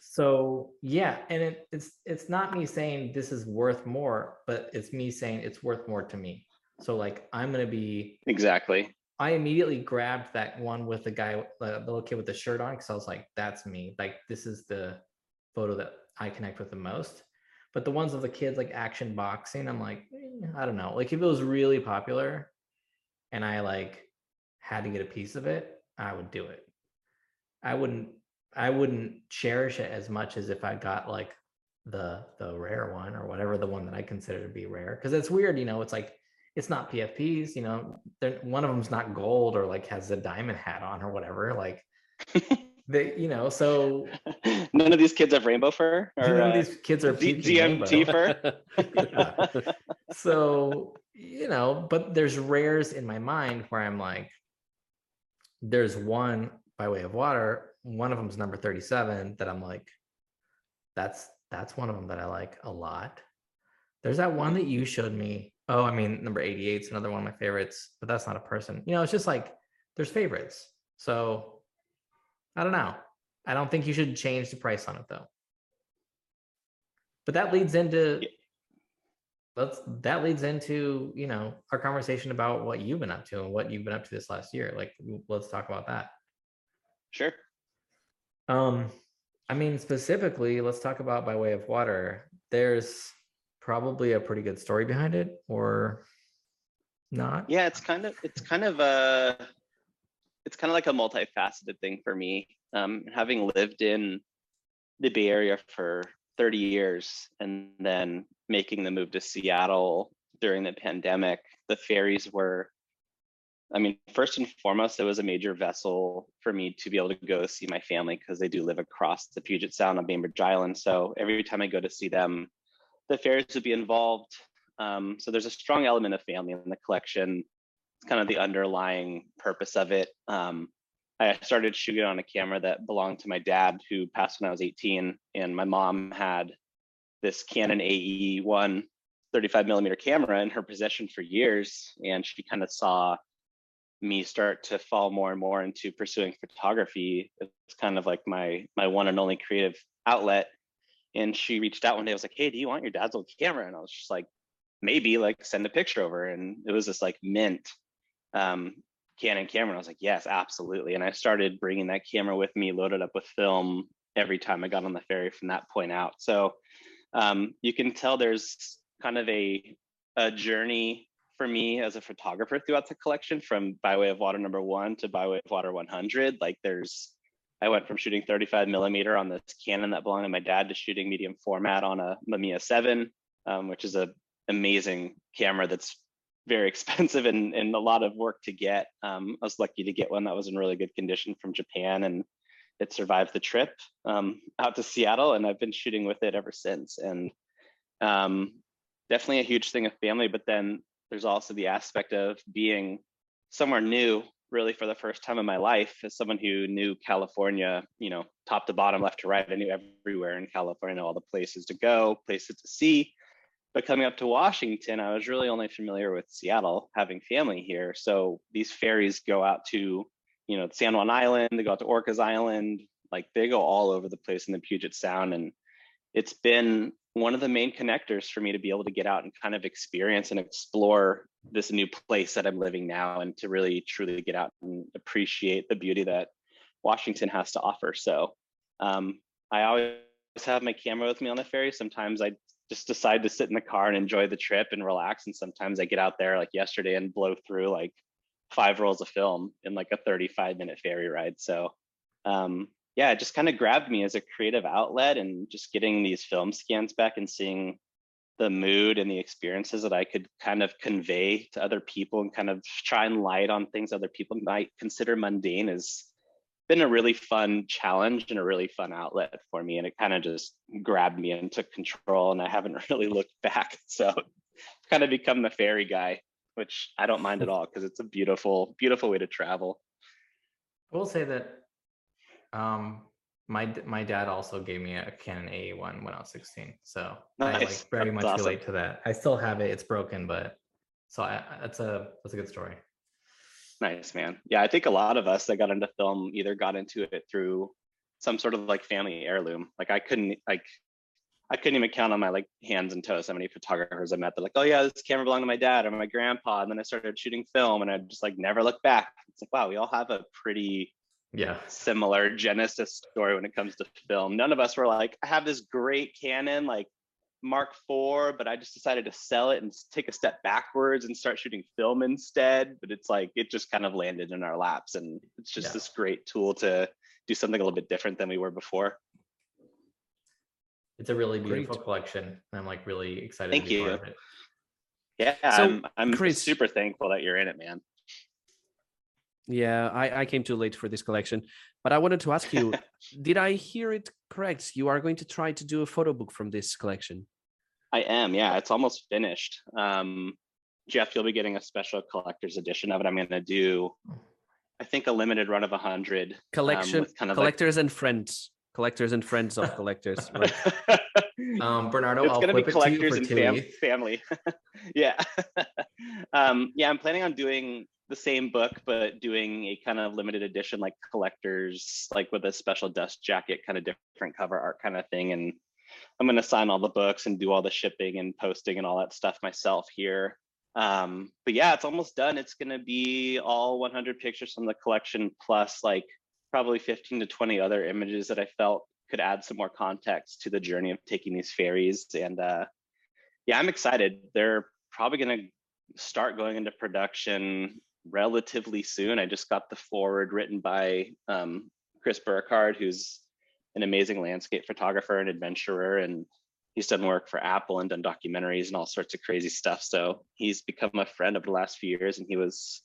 So yeah, and it, it's it's not me saying this is worth more, but it's me saying it's worth more to me. So like I'm gonna be exactly. I immediately grabbed that one with the guy, the little kid with the shirt on, because I was like, that's me. Like this is the photo that I connect with the most. But the ones of the kids like action boxing, I'm like, eh, I don't know. Like if it was really popular, and I like had to get a piece of it, I would do it. I wouldn't. I wouldn't cherish it as much as if I got like the the rare one or whatever, the one that I consider to be rare. Because it's weird, you know, it's like, it's not P F Ps, you know, one of them's not gold or like has a diamond hat on or whatever. Like, they, you know, so. None of these kids have rainbow fur? Or, none of these kids are D M T fur? Yeah. So, you know, but there's rares in my mind where I'm like, there's one By Way of Water. One of them is number thirty-seven that I'm like, that's that's one of them that I like a lot. There's that one that you showed me. Oh, I mean, number eighty-eight is another one of my favorites, but that's not a person. You know, it's just like there's favorites. So I don't know. I don't think you should change the price on it though. But that leads into let's that leads into, you know, our conversation about what you've been up to and what you've been up to this last year. Like, let's talk about that. Sure. Um, I mean, specifically, let's talk about By Way of Water. There's probably a pretty good story behind it, or not. Yeah, it's kind of it's kind of a it's kind of like a multifaceted thing for me. Um, having lived in the Bay Area for thirty years, and then making the move to Seattle during the pandemic, the ferries were. I mean, first and foremost, it was a major vessel for me to be able to go see my family, because they do live across the Puget Sound on Bainbridge Island. So every time I go to see them, the ferries would be involved. Um, so there's a strong element of family in the collection. It's kind of the underlying purpose of it. Um, I started shooting on a camera that belonged to my dad, who passed when I was eighteen, and my mom had this Canon A E one thirty-five millimeter camera in her possession for years, and she kind of saw me start to fall more and more into pursuing photography. It's kind of like my my one and only creative outlet. And she reached out one day. I was like, hey, do you want your dad's old camera? And I was just like, maybe, like, send a picture over. And it was this like mint um, Canon camera. I was like, yes, absolutely. And I started bringing that camera with me, loaded up with film every time I got on the ferry from that point out. So um, you can tell there's kind of a a journey for me as a photographer throughout the collection, from By Way of Water number one to By Way of Water one hundred. Like, there's, I went from shooting thirty-five millimeter on this Canon that belonged to my dad to shooting medium format on a Mamiya seven, um, which is an amazing camera that's very expensive and, and a lot of work to get. Um, I was lucky to get one that was in really good condition from Japan, and it survived the trip um, out to Seattle, and I've been shooting with it ever since. And um, definitely a huge thing of family, but then there's also the aspect of being somewhere new, really, for the first time in my life. As someone who knew California, you know, top to bottom, left to right, I knew everywhere in California, all the places to go, places to see. But coming up to Washington, I was really only familiar with Seattle, having family here. So these ferries go out to, you know, San Juan Island, they go out to Orcas Island, like they go all over the place in the Puget Sound. And it's been one of the main connectors for me to be able to get out and kind of experience and explore this new place that I'm living now, and to really truly get out and appreciate the beauty that Washington has to offer. So um, I always have my camera with me on the ferry. Sometimes I just decide to sit in the car and enjoy the trip and relax. And sometimes I get out there like yesterday and blow through like five rolls of film in like a thirty-five minute ferry ride. So um, yeah, it just kind of grabbed me as a creative outlet, and just getting these film scans back and seeing the mood and the experiences that I could kind of convey to other people and kind of shine light on things other people might consider mundane has been a really fun challenge and a really fun outlet for me. And it kind of just grabbed me and took control, and I haven't really looked back. So I've kind of become the ferry guy, which I don't mind at all, because it's a beautiful, beautiful way to travel. I will say that um, my my dad also gave me a Canon A E one when I was sixteen, so nice. I like very that's much awesome. Relate to that. I still have it; it's broken, but so I, that's a that's a good story. Nice, man. Yeah, I think a lot of us that got into film either got into it through some sort of like family heirloom. Like I couldn't like. I couldn't even count on my like hands and toes how many photographers I met. They're like, oh yeah, this camera belonged to my dad or my grandpa. And then I started shooting film, and I just like never looked back. It's like, wow, we all have a pretty yeah similar genesis story when it comes to film. None of us were like, I have this great Canon, like Mark four, but I just decided to sell it and take a step backwards and start shooting film instead. But it's like, it just kind of landed in our laps. And it's just yeah. this great tool to do something a little bit different than we were before. It's a really beautiful Great. collection, and I'm like really excited Thank to be you. Part of it. Yeah, so, I'm, I'm Chris, super thankful that you're in it, man. Yeah, I, I came too late for this collection, but I wanted to ask you, did I hear it correct? You are going to try to do a photo book from this collection? I am, yeah. It's almost finished. Um, Jeff, you'll be getting a special collector's edition of it. I'm going to do, I think, a limited run of one hundred. Collection, um, with kind of collectors like, and friends. Collectors and friends of collectors. Right. um, Bernardo, it's I'll gonna flip be collectors it to you for and fam- family. yeah, um, yeah. I'm planning on doing the same book, but doing a kind of limited edition, like collectors, like with a special dust jacket, kind of different cover art kind of thing. And I'm gonna sign all the books and do all the shipping and posting and all that stuff myself here. Um, but yeah, it's almost done. It's gonna be all one hundred pictures from the collection, plus like probably fifteen to twenty other images that I felt could add some more context to the journey of taking these ferries. And uh, yeah, I'm excited. They're probably gonna start going into production relatively soon. I just got the forward written by um, Chris Burkard, who's an amazing landscape photographer and adventurer. And he's done work for Apple and done documentaries and all sorts of crazy stuff. So he's become a friend over the last few years, and he was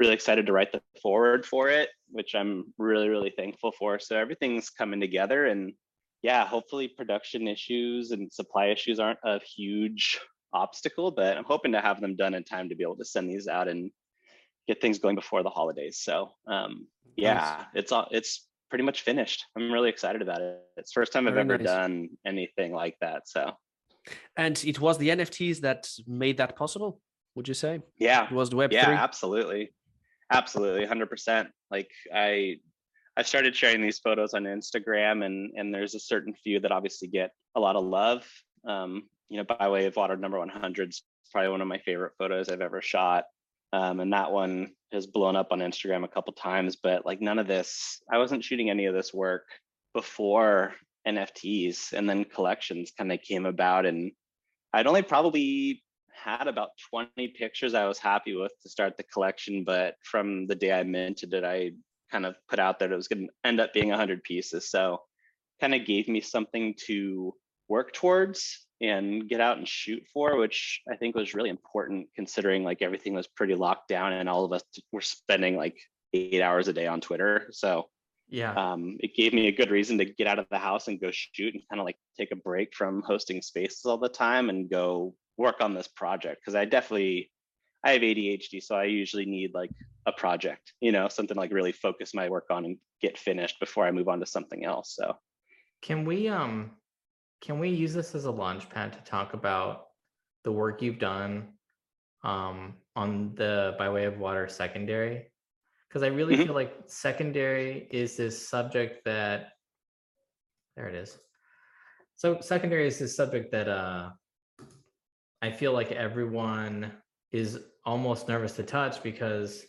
really excited to write the forward for it, which I'm really, really thankful for. So everything's coming together, and yeah, hopefully production issues and supply issues aren't a huge obstacle, but I'm hoping to have them done in time to be able to send these out and get things going before the holidays. So um, yeah, nice. it's it's pretty much finished. I'm really excited about it. It's the first time I've Very ever nice. done anything like that. So And it was the N F Ts that made that possible, would you say? Yeah. It was the Web three. Yeah, absolutely. Absolutely. one hundred percent. Like I, I started sharing these photos on Instagram, and, and there's a certain few that obviously get a lot of love. Um, you know, By Way of Water, number one hundred is probably one of my favorite photos I've ever shot. Um, and that one has blown up on Instagram a couple times, but like none of this, I wasn't shooting any of this work before N F Ts, and then collections kind of came about, and I'd only probably had about twenty pictures I was happy with to start the collection. But from the day I minted it, I kind of put out that it was going to end up being one hundred pieces. So kind of gave me something to work towards and get out and shoot for, which I think was really important, considering like everything was pretty locked down and all of us were spending like eight hours a day on Twitter. So yeah, um, it gave me a good reason to get out of the house and go shoot and kind of like take a break from hosting spaces all the time and go work on this project. Because I definitely, I have A D H D, so I usually need like a project, you know, something like really focus my work on and get finished before I move on to something else. So can we, um, can we use this as a launch pad to talk about the work you've done um, on the By Way of Water secondary? Because I really mm-hmm. feel like secondary is this subject that, there it is. So secondary is this subject that uh, I feel like everyone is almost nervous to touch, because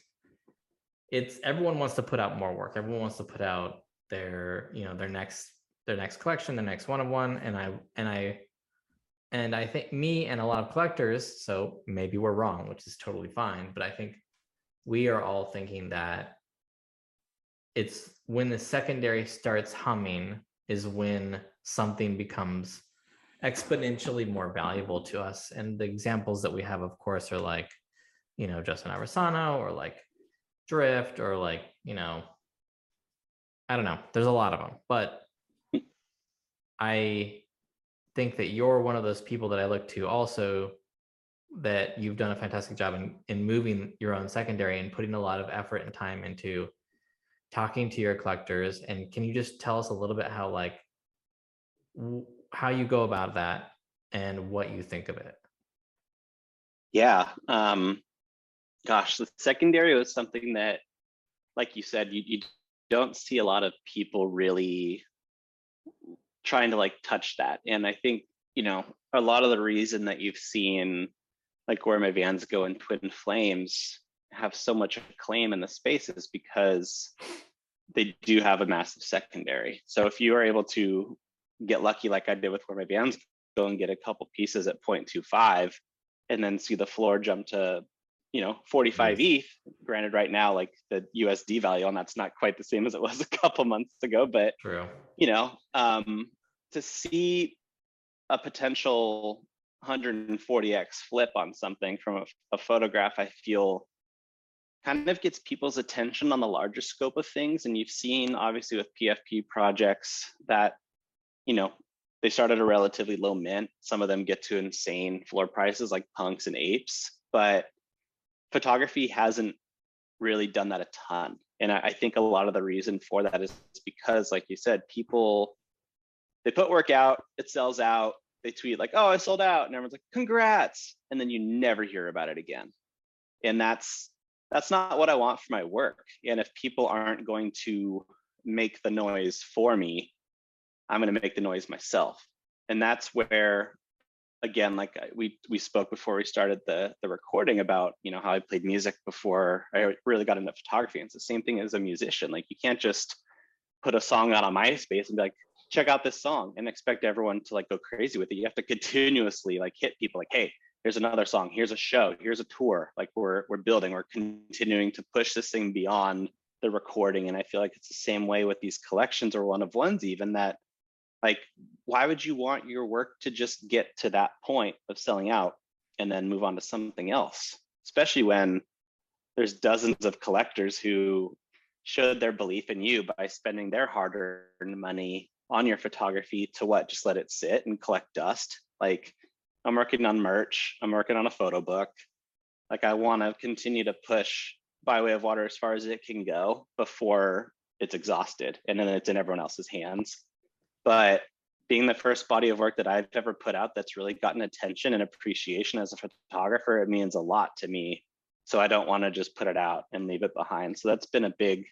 it's, everyone wants to put out more work. Everyone wants to put out their, you know, their next, their next collection, their next one-of-one. And I, and I, and I think me and a lot of collectors, so maybe we're wrong, which is totally fine, but I think we are all thinking that it's when the secondary starts humming is when something becomes exponentially more valuable to us. And the examples that we have, of course, are like, you know, Justin Aversano, or like Drift, or like, you know, I don't know, there's a lot of them. But I think that you're one of those people that I look to also, that you've done a fantastic job in, in moving your own secondary and putting a lot of effort and time into talking to your collectors. And can you just tell us a little bit how, like, w- how you go about that and what you think of it? Yeah. Um, gosh, the secondary was something that, like you said, you, you don't see a lot of people really trying to like touch that. And I think, you know, a lot of the reason that you've seen like Where My Vans Go and Twin Flames have so much acclaim in the space is because they do have a massive secondary. So if you are able to get lucky, like I did with Where My Vans Go, and get a couple pieces at zero point two five and then see the floor jump to, you know, forty-five E T H, granted right now, like the U S D value on that's not quite the same as it was a couple months ago, but True. You know, um, to see a potential one hundred forty x flip on something from a, a photograph, I feel kind of gets people's attention on the larger scope of things. And you've seen obviously with P F P projects that, you know, they start at a relatively low mint. Some of them get to insane floor prices like Punks and Apes, but photography hasn't really done that a ton. And I, I think a lot of the reason for that is because, like you said, people, they put work out, it sells out, they tweet like, oh, I sold out, and everyone's like, congrats. And then you never hear about it again. And that's that's not what I want for my work. And if people aren't going to make the noise for me, I'm going to make the noise myself. And that's where, again, like we we spoke before we started the, the recording about, you know, how I played music before I really got into photography. And it's the same thing as a musician. Like you can't just put a song out on MySpace and be like, check out this song, and expect everyone to like go crazy with it. You have to continuously like hit people like, hey, here's another song, here's a show, here's a tour. Like we're we're building, we're continuing to push this thing beyond the recording. And I feel like it's the same way with these collections or one-of-ones even, that like, why would you want your work to just get to that point of selling out and then move on to something else? Especially when there's dozens of collectors who showed their belief in you by spending their hard-earned money on your photography to what, just let it sit and collect dust. Like I'm working on merch, I'm working on a photo book. Like I want to continue to push By Way of Water as far as it can go before it's exhausted and then it's in everyone else's hands. But being the first body of work that I've ever put out that's really gotten attention and appreciation as a photographer, it means a lot to me. So I don't want to just put it out and leave it behind. So that's been a big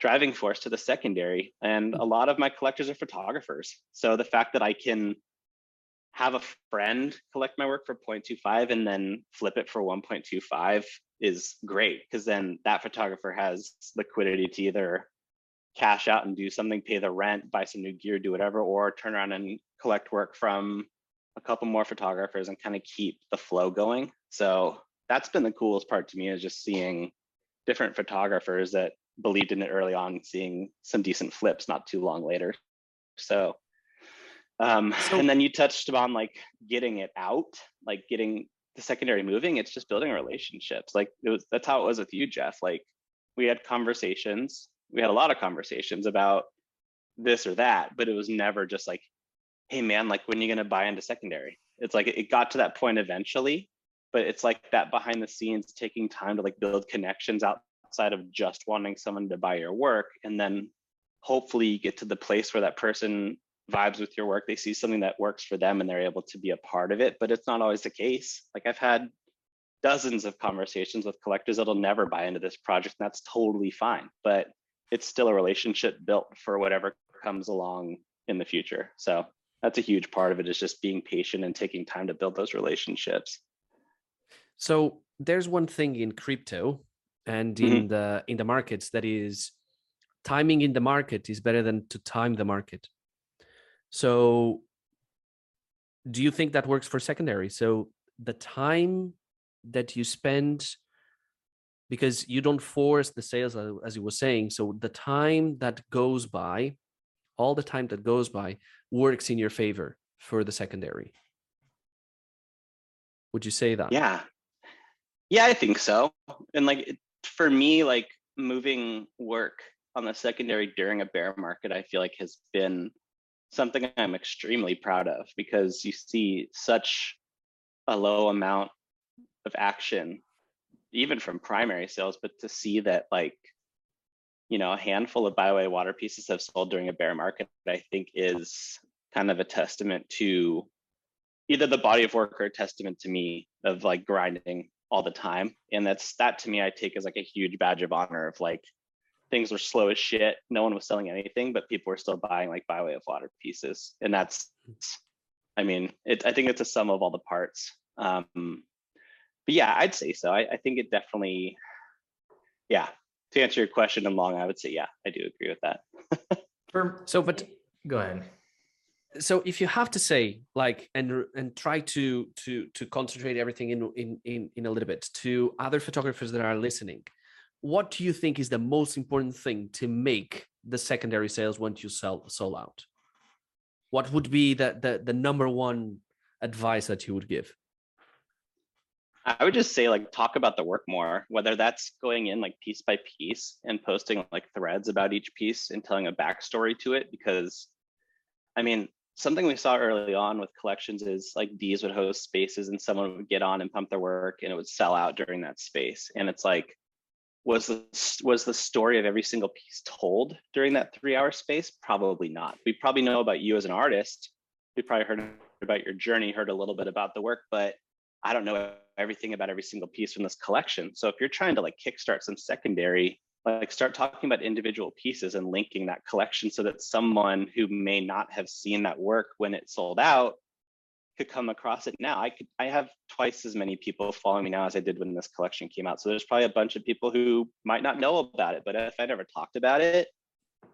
driving force to the secondary. And a lot of my collectors are photographers. So the fact that I can have a friend collect my work for zero point two five and then flip it for one point two five is great, because then that photographer has liquidity to either cash out and do something, pay the rent, buy some new gear, do whatever, or turn around and collect work from a couple more photographers and kind of keep the flow going. So that's been the coolest part to me, is just seeing different photographers that believed in it early on, seeing some decent flips not too long later. So, um, so and then you touched on like getting it out, like getting the secondary moving. It's just building relationships. Like it was, that's how it was with you, Jeff. Like we had conversations. We had a lot of conversations about this or that, but it was never just like, hey man, like when are you going to buy into secondary? It's like, it got to that point eventually, but it's like that behind the scenes, taking time to like build connections outside of just wanting someone to buy your work. And then hopefully you get to the place where that person vibes with your work. They see something that works for them and they're able to be a part of it, but it's not always the case. Like I've had dozens of conversations with collectors that'll never buy into this project, and that's totally fine, but it's still a relationship built for whatever comes along in the future. So that's a huge part of it, is just being patient and taking time to build those relationships. So there's one thing in crypto and in mm-hmm. the in the markets, that is timing in the market is better than to time the market. So do you think that works for secondary? So the time that you spend, because you don't force the sales, as you were saying. So the time that goes by, all the time that goes by works in your favor for the secondary. Would you say that? Yeah. Yeah, I think so. And like, for me, like moving work on the secondary during a bear market, I feel like has been something I'm extremely proud of, because you see such a low amount of action even from primary sales, but to see that, like, you know, a handful of By Way of Water pieces have sold during a bear market, I think is kind of a testament to either the body of work or a testament to me of like grinding all the time. And that's, that to me, I take as like a huge badge of honor of like, things were slow as shit. No one was selling anything, but people were still buying like By Way of Water pieces. And that's, I mean, it, I think it's a sum of all the parts. Um, But yeah, I'd say so. I, I think it definitely, yeah. To answer your question in long, I would say, yeah, I do agree with that. For, so, but go ahead. So if you have to say like, and and try to to to concentrate everything in in in, in a little bit to other photographers that are listening, what do you think is the most important thing to make the secondary sales once you sell sold out? What would be the the, the number one advice that you would give? I would just say like, talk about the work more, whether that's going in like piece by piece and posting like threads about each piece and telling a backstory to it. Because I mean, something we saw early on with collections is like D's would host spaces and someone would get on and pump their work and it would sell out during that space. And it's like, was the, was the story of every single piece told during that three hour space? Probably not. We probably know about you as an artist. We probably heard about your journey, heard a little bit about the work, but I don't know everything about every single piece from this collection. So if you're trying to like kickstart some secondary, like start talking about individual pieces and linking that collection so that someone who may not have seen that work when it sold out could come across it now. I could, I have twice as many people following me now as I did when this collection came out. So there's probably a bunch of people who might not know about it, but if I never talked about it,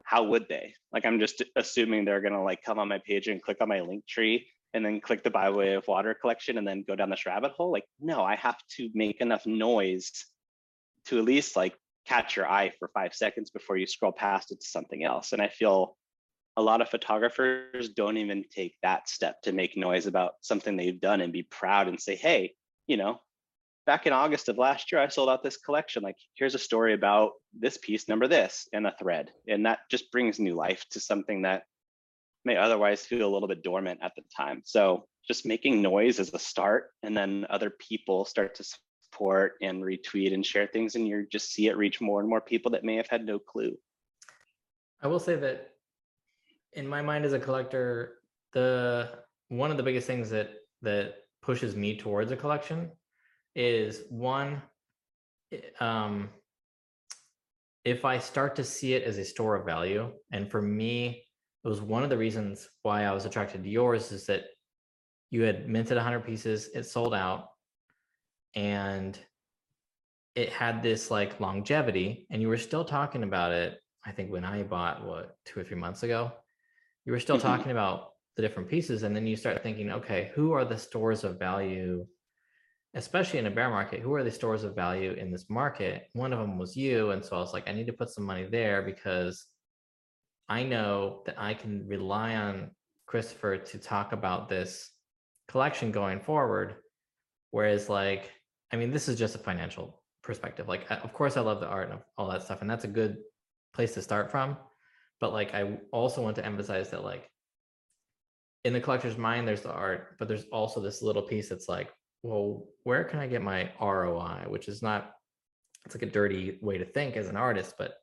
how would they? Like, I'm just assuming they're gonna like come on my page and click on my link tree and then click the By Way of Water collection and then go down this rabbit hole. Like, no, I have to make enough noise to at least like catch your eye for five seconds before you scroll past it to something else. And I feel a lot of photographers don't even take that step to make noise about something they've done and be proud and say, hey, you know, back in August of last year, I sold out this collection. Like, here's a story about this piece, number this, and a thread. And that just brings new life to something that may otherwise feel a little bit dormant at the time. So just making noise is a start, and then other people start to support and retweet and share things, and you just see it reach more and more people that may have had no clue. I will say that in my mind as a collector, the one of the biggest things that that pushes me towards a collection is one, um, if I start to see it as a store of value. And for me, it was one of the reasons why I was attracted to yours, is that you had minted one hundred pieces, it sold out, and it had this like longevity, and you were still talking about it. I think when I bought, what, two or three months ago, you were still mm-hmm. talking about the different pieces. And then you start thinking, okay, who are the stores of value, especially in a bear market, who are the stores of value in this market? One of them was you. And so I was like, I need to put some money there, because I know that I can rely on Kristopher to talk about this collection going forward. Whereas like, I mean, this is just a financial perspective. Like, of course I love the art and all that stuff, and that's a good place to start from. But like, I also want to emphasize that like in the collector's mind, there's the art, but there's also this little piece that's like, well, where can I get my R O I? Which is not, it's like a dirty way to think as an artist, but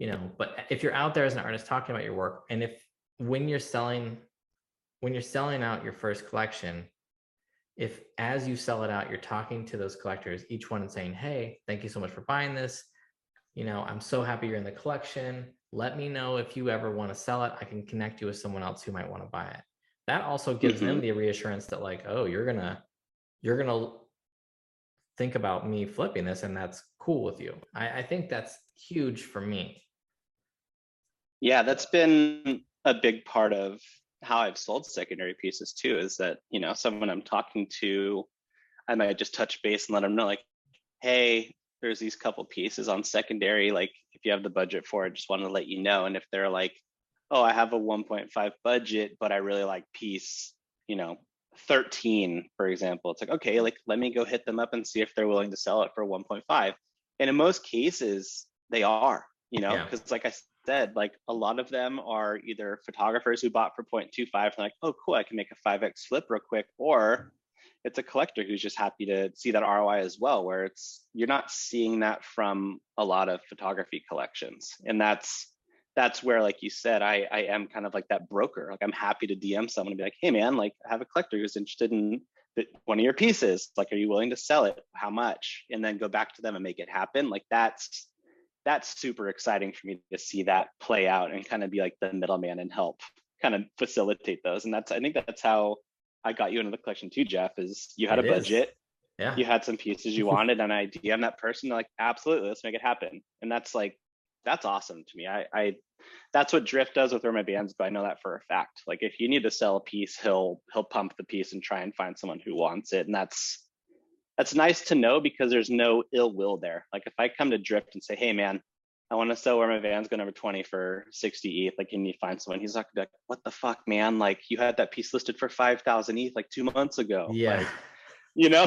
you know, but if you're out there as an artist talking about your work, and if, when you're selling, when you're selling out your first collection, if as you sell it out, you're talking to those collectors, each one, and saying, hey, thank you so much for buying this. You know, I'm so happy you're in the collection. Let me know if you ever want to sell it. I can connect you with someone else who might want to buy it. That also gives mm-hmm. them the reassurance that like, oh, you're going to, you're going to think about me flipping this, and that's cool with you. I, I think that's huge for me. Yeah, that's been a big part of how I've sold secondary pieces too, is that, you know, someone I'm talking to, I might just touch base and let them know like, hey, there's these couple pieces on secondary, like if you have the budget for it, just want to let you know. And if they're like, oh, I have a one point five budget, but I really like piece, you know, thirteen, for example, it's like, okay, like let me go hit them up and see if they're willing to sell it for one point five. And in most cases they are, you know, because yeah. like I said, like a lot of them are either photographers who bought for zero point two five and like, oh cool, I can make a five X flip real quick, or it's a collector who's just happy to see that R O I as well, where it's, you're not seeing that from a lot of photography collections. And that's, that's where, like you said, I, I am kind of like that broker. Like I'm happy to D M someone and be like, hey man, like I have a collector who's interested in the, one of your pieces. Like, are you willing to sell it? How much? And then go back to them and make it happen. Like that's, that's super exciting for me to see that play out and kind of be like the middleman and help kind of facilitate those. And that's, I think that's how I got you into the collection too, Jeff, is you had it a budget. Is. Yeah. You had some pieces you wanted and I D M that person. They're like, absolutely, let's make it happen. And that's like, that's awesome to me. I, I, that's what Drift does with Where My Bands, but I know that for a fact. Like if you need to sell a piece, he'll, he'll pump the piece and try and find someone who wants it. And that's, that's nice to know, because there's no ill will there. Like if I come to Drift and say, hey man, I want to sell Where My Van's Go number twenty for sixty E T H. Like, can you find someone? He's like, what the fuck, man? Like, you had that piece listed for five thousand E T H like two months ago. Yeah. Like, you know?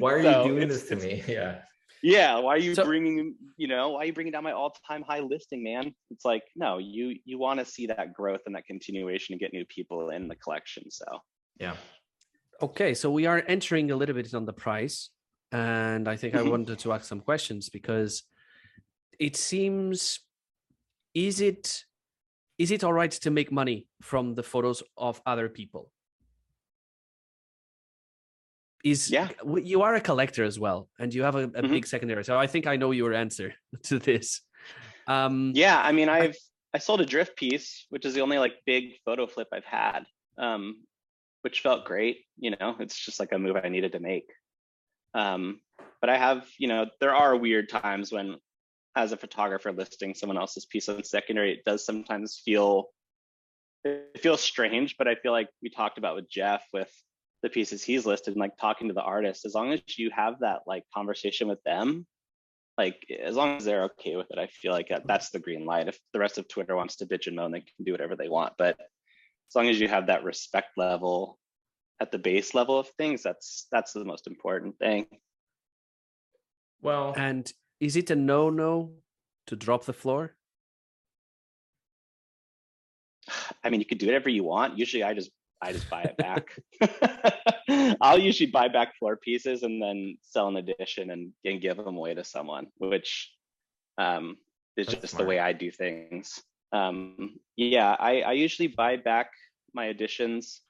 Why are so you doing this to me? Yeah. Yeah. Why are you so, bringing, you know, why are you bringing down my all-time high listing, man? It's like, no, you, you want to see that growth and that continuation and get new people in the collection. So, yeah. Okay. So we are entering a little bit on the price. And I think I wanted to ask some questions, because it seems, is it is it all right to make money from the photos of other people? Is yeah. You are a collector as well, and you have a, a mm-hmm. big secondary. So I think I know your answer to this. Um, yeah, I mean, I've I sold a Drift piece, which is the only like big photo flip I've had, um, which felt great. You know, it's just like a move I needed to make. Um, but I have, you know, there are weird times when, as a photographer listing someone else's piece on secondary, it does sometimes feel, it feels strange, but I feel like we talked about with Jeff, with the pieces he's listed and like talking to the artist, as long as you have that like conversation with them, like as long as they're okay with it, I feel like that, that's the green light. If the rest of Twitter wants to bitch and moan, they can do whatever they want. But as long as you have that respect level at the base level of things, that's, that's the most important thing. Well, and is it a no-no to drop the floor? I mean, you could do whatever you want. Usually I just I just buy it back. I'll usually buy back floor pieces and then sell an edition and, and give them away to someone, which um, is That's just smart. The way I do things. Um, yeah, I, I usually buy back my editions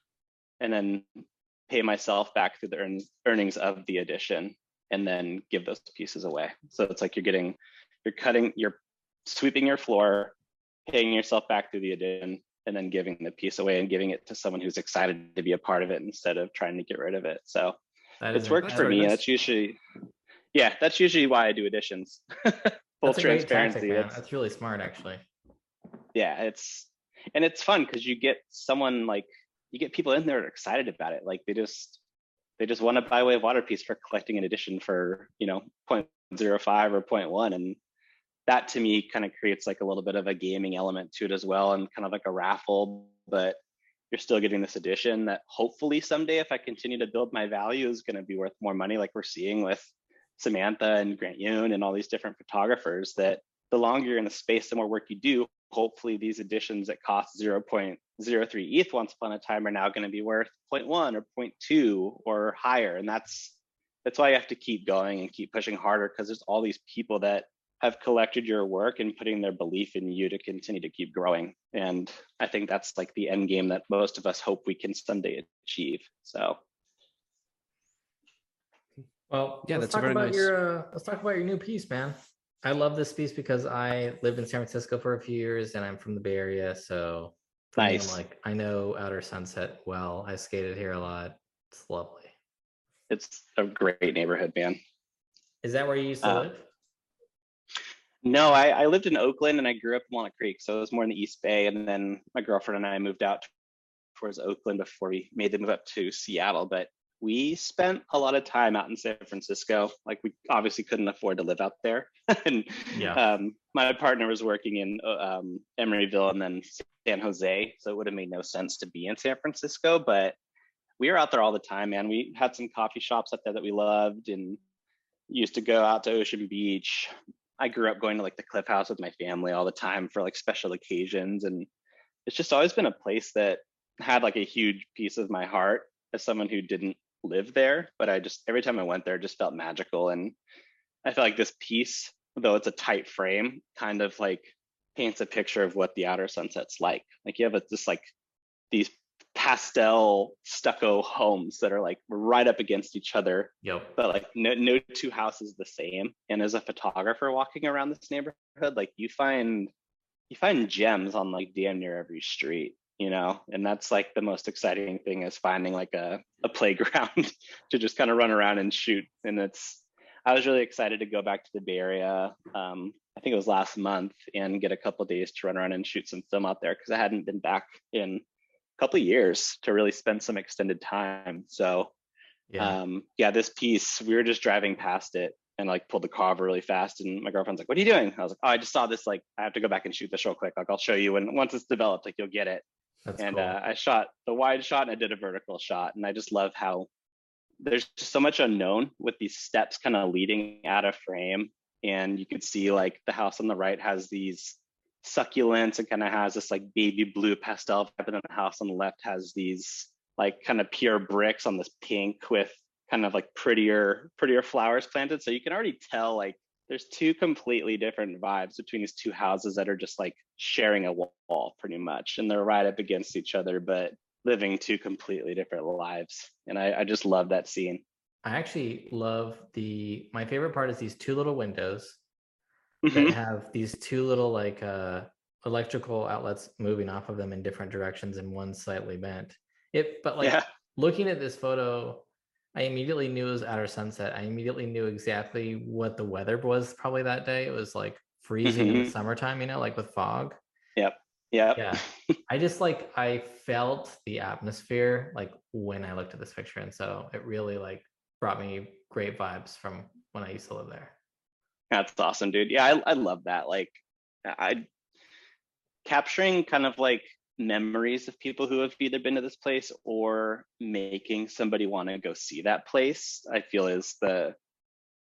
and then pay myself back through the earn, earnings of the edition and then give those pieces away. So it's like you're getting, you're cutting, you're sweeping your floor, paying yourself back through the edition, and then giving the piece away and giving it to someone who's excited to be a part of it instead of trying to get rid of it. So that it's worked for me. Nice. That's usually, yeah, that's usually why I do editions. Full transparency. Tactic, that's really smart, actually. Yeah, it's, and it's fun because you get someone like, you get people in there excited about it. Like they just, they just want a By Way of Water piece for collecting an edition for, you know, zero point zero five or zero point one. And that to me kind of creates like a little bit of a gaming element to it as well, and kind of like a raffle, but you're still getting this edition that hopefully someday, if I continue to build my value, is going to be worth more money, like we're seeing with Samantha and Grant Yoon and all these different photographers, that the longer you're in the space, the more work you do, hopefully these editions that cost zero point zero three E T H once upon a time are now going to be worth zero point one or zero point two or higher. And that's, that's why you have to keep going and keep pushing harder, because there's all these people that have collected your work and putting their belief in you to continue to keep growing. And I think that's like the end game that most of us hope we can someday achieve. So. Well, yeah, let's that's talk very about nice. Your, uh, let's talk about your new piece, man. I love this piece because I lived in San Francisco for a few years and I'm from the Bay Area. So nice. Me, like I know Outer Sunset well, I skated here a lot. It's lovely. It's a great neighborhood, man. Is that where you used to uh, live? No, I, I lived in Oakland and I grew up in Walnut Creek, so it was more in the East Bay. And then my girlfriend and I moved out towards Oakland before we made the move up to Seattle. But we spent a lot of time out in San Francisco. Like we obviously couldn't afford to live out there. And yeah. um, my partner was working in um, Emeryville and then San Jose, so it would have made no sense to be in San Francisco. But we were out there all the time, man. We had some coffee shops up there that we loved and used to go out to Ocean Beach. I grew up going to like the Cliff House with my family all the time for like special occasions. And it's just always been a place that had like a huge piece of my heart as someone who didn't live there. But I just, every time I went there, it just felt magical. And I feel like this piece, though it's a tight frame, kind of like paints a picture of what the Outer Sunset's like. Like you have this like these pastel stucco homes that are like right up against each other. Yep. But like no, no two houses the same. And as a photographer walking around this neighborhood, like you find you find gems on like damn near every street, you know. And that's like the most exciting thing, is finding like a, a playground to just kind of run around and shoot. And it's, I was really excited to go back to the Bay Area. Um, I think it was last month, and get a couple of days to run around and shoot some film out there, because I hadn't been back in couple of years to really spend some extended time. So yeah. Um yeah, this piece, we were just driving past it and like pulled the car over really fast, and my girlfriend's like, what are you doing? I was like, oh, I just saw this, like I have to go back and shoot this real quick, like I'll show you, and once it's developed, like you'll get it. That's and cool. uh, I shot the wide shot and I did a vertical shot, and I just love how there's just so much unknown with these steps kind of leading out of frame. And you could see like the house on the right has these succulents and kind of has this like baby blue pastel vibe, and then the house on the left has these like kind of pure bricks on this pink with kind of like prettier prettier flowers planted. So you can already tell like there's two completely different vibes between these two houses that are just like sharing a wall pretty much, and they're right up against each other but living two completely different lives. And I, I just love that scene. I actually love the my favorite part is these two little windows. Mm-hmm. They have these two little like uh electrical outlets moving off of them in different directions, and one slightly bent. It but like yeah. Looking at this photo, I immediately knew it was Outer Sunset. I immediately knew exactly what the weather was probably that day. It was like freezing mm-hmm. in the summertime, you know, like with fog. Yep. Yep. Yeah. I just like I felt the atmosphere like when I looked at this picture, and so it really like brought me great vibes from when I used to live there. That's awesome, dude. Yeah, I, I love that. Like, I capturing kind of like memories of people who have either been to this place or making somebody want to go see that place, I feel is the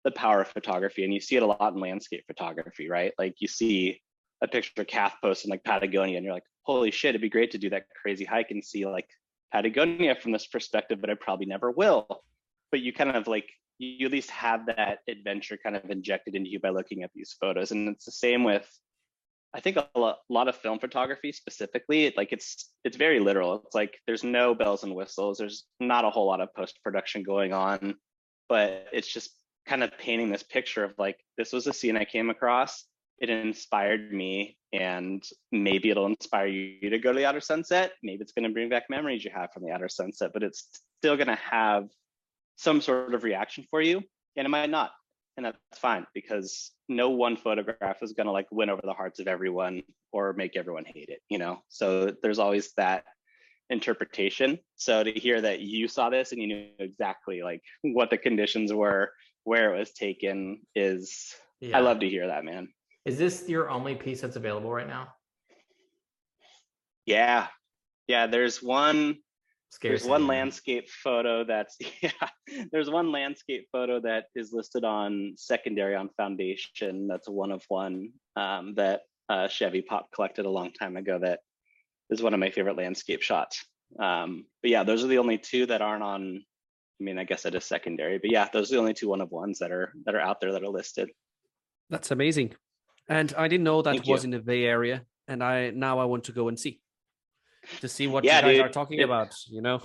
the power of photography. And you see it a lot in landscape photography, right? Like you see a picture of calf post in like Patagonia, and you're like, holy shit, it'd be great to do that crazy hike and see like Patagonia from this perspective, but I probably never will. But you kind of like, you at least have that adventure kind of injected into you by looking at these photos. And it's the same with I think a lot, a lot of film photography specifically, like it's it's very literal. It's like there's no bells and whistles. There's not a whole lot of post-production going on, but it's just kind of painting this picture of like, this was a scene I came across. It inspired me, and maybe it'll inspire you to go to the Outer Sunset. Maybe it's going to bring back memories you have from the Outer Sunset, but it's still going to have some sort of reaction for you, and it might not. And that's fine, because no one photograph is going to like win over the hearts of everyone or make everyone hate it, you know? So there's always that interpretation. So to hear that you saw this and you knew exactly like what the conditions were, where it was taken is, yeah. I love to hear that, man. Is this your only piece that's available right now? Yeah. Yeah, there's one. Scary there's scene. one landscape photo that's yeah. There's one landscape photo that is listed on secondary on Foundation. That's a one of one um, that uh, Chevy Pop collected a long time ago. That is one of my favorite landscape shots. Um, but yeah, those are the only two that aren't on. I mean, I guess it is secondary, but yeah, those are the only two one of ones that are that are out there that are listed. That's amazing, and I didn't know that Thank was you. in the Bay Area, and I now I want to go and see. to see what yeah, you guys dude. are talking about, you know?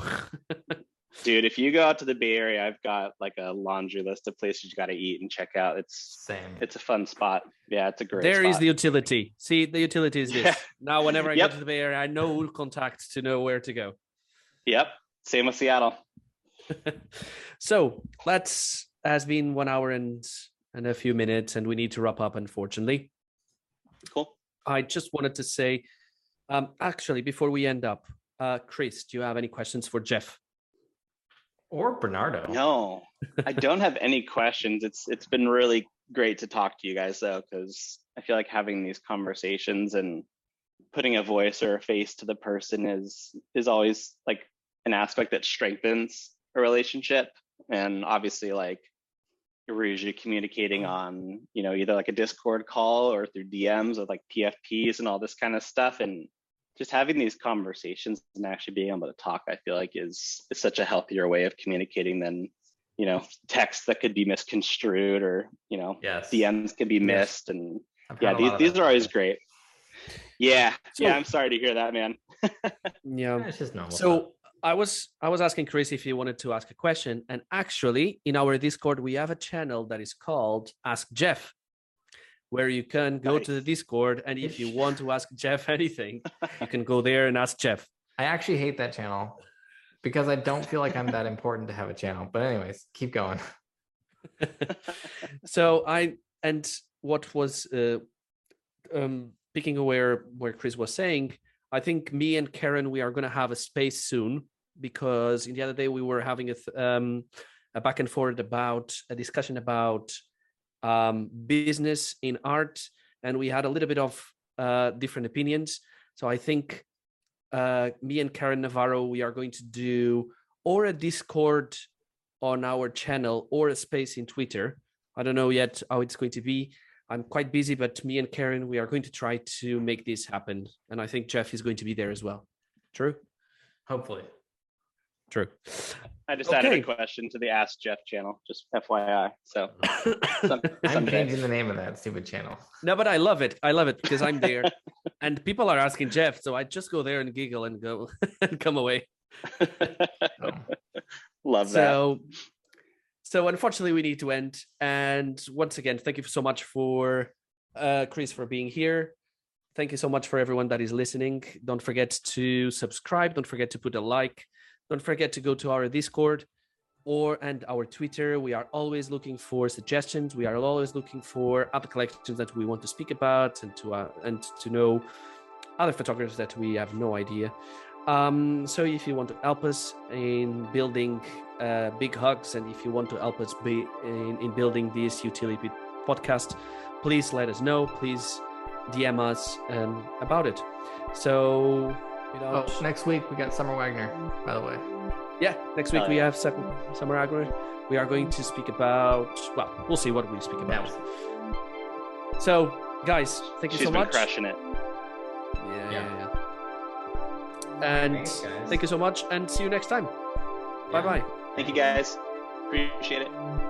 Dude, if you go out to the Bay Area, I've got like a laundry list of places you got to eat and check out. It's Same. It's a fun spot. Yeah, it's a great There spot. is the utility. See, the utility is this. Yeah. Now, whenever I yep. go to the Bay Area, I know who contacts to know where to go. Yep. Same with Seattle. So that has been one hour and, and a few minutes, and we need to wrap up, unfortunately. Cool. I just wanted to say... Um, actually, before we end up, uh, Chris, do you have any questions for Jeff or Bernardo? No, I don't have any questions. It's it's been really great to talk to you guys, though, because I feel like having these conversations and putting a voice or a face to the person is is always like an aspect that strengthens a relationship. And obviously, like we're usually communicating on, you know, either like a Discord call or through D Ms or like P F Ps and all this kind of stuff, and just having these conversations and actually being able to talk, I feel like is, is such a healthier way of communicating than, you know, texts that could be misconstrued or, you know, yes. D Ms could be missed. And yeah, these, these are always great. Yeah. So, yeah. I'm sorry to hear that, man. Yeah. It's just normal. So I was, I was asking Chris if he wanted to ask a question, and actually in our Discord, we have a channel that is called Ask Jeff, where you can go nice. to the Discord, and if you want to ask Jeff anything, you can go there and ask Jeff. I actually hate that channel because I don't feel like I'm that important to have a channel, but anyways, keep going. So I, and what was, uh, um, picking aware where Chris was saying, I think me and Karen, we are going to have a space soon, because the other day we were having a, th- um, a back and forth about a discussion about um, business in art, and we had a little bit of uh, different opinions. So I think uh, me and Karen Navarro, we are going to do or a Discord on our channel or a space in Twitter. I don't know yet how it's going to be. I'm quite busy, but me and Karen, we are going to try to make this happen. And I think Jeff is going to be there as well. True? Hopefully. True. I just okay. added a question to the Ask Jeff channel, just F Y I. So some, I'm changing the name of that stupid channel. No, but I love it. I love it because I'm there and people are asking Jeff. So I just go there and giggle and go and come away. Oh. Love that. So, So unfortunately, we need to end. And once again, thank you so much for uh, Chris for being here. Thank you so much for everyone that is listening. Don't forget to subscribe. Don't forget to put a like. Don't forget to go to our Discord or and our Twitter. We are always looking for suggestions. We are always looking for other collections that we want to speak about and to uh, and to know other photographers that we have no idea. Um, so if you want to help us in building uh, Big Hugs, and if you want to help us be in, in building this utility podcast, please let us know. Please D M us um, about it. So without... oh, next week we got Summer Wagner, by the way. Yeah, next week oh, yeah. we have Summer Wagner. We are going to speak about, well, we'll see what we speak about. Yeah. So guys, thank you She's so much. She's been crushing it. Yeah. yeah. And Thanks, thank you so much, and see you next time. Yeah. Bye bye. Thank you guys. Appreciate it.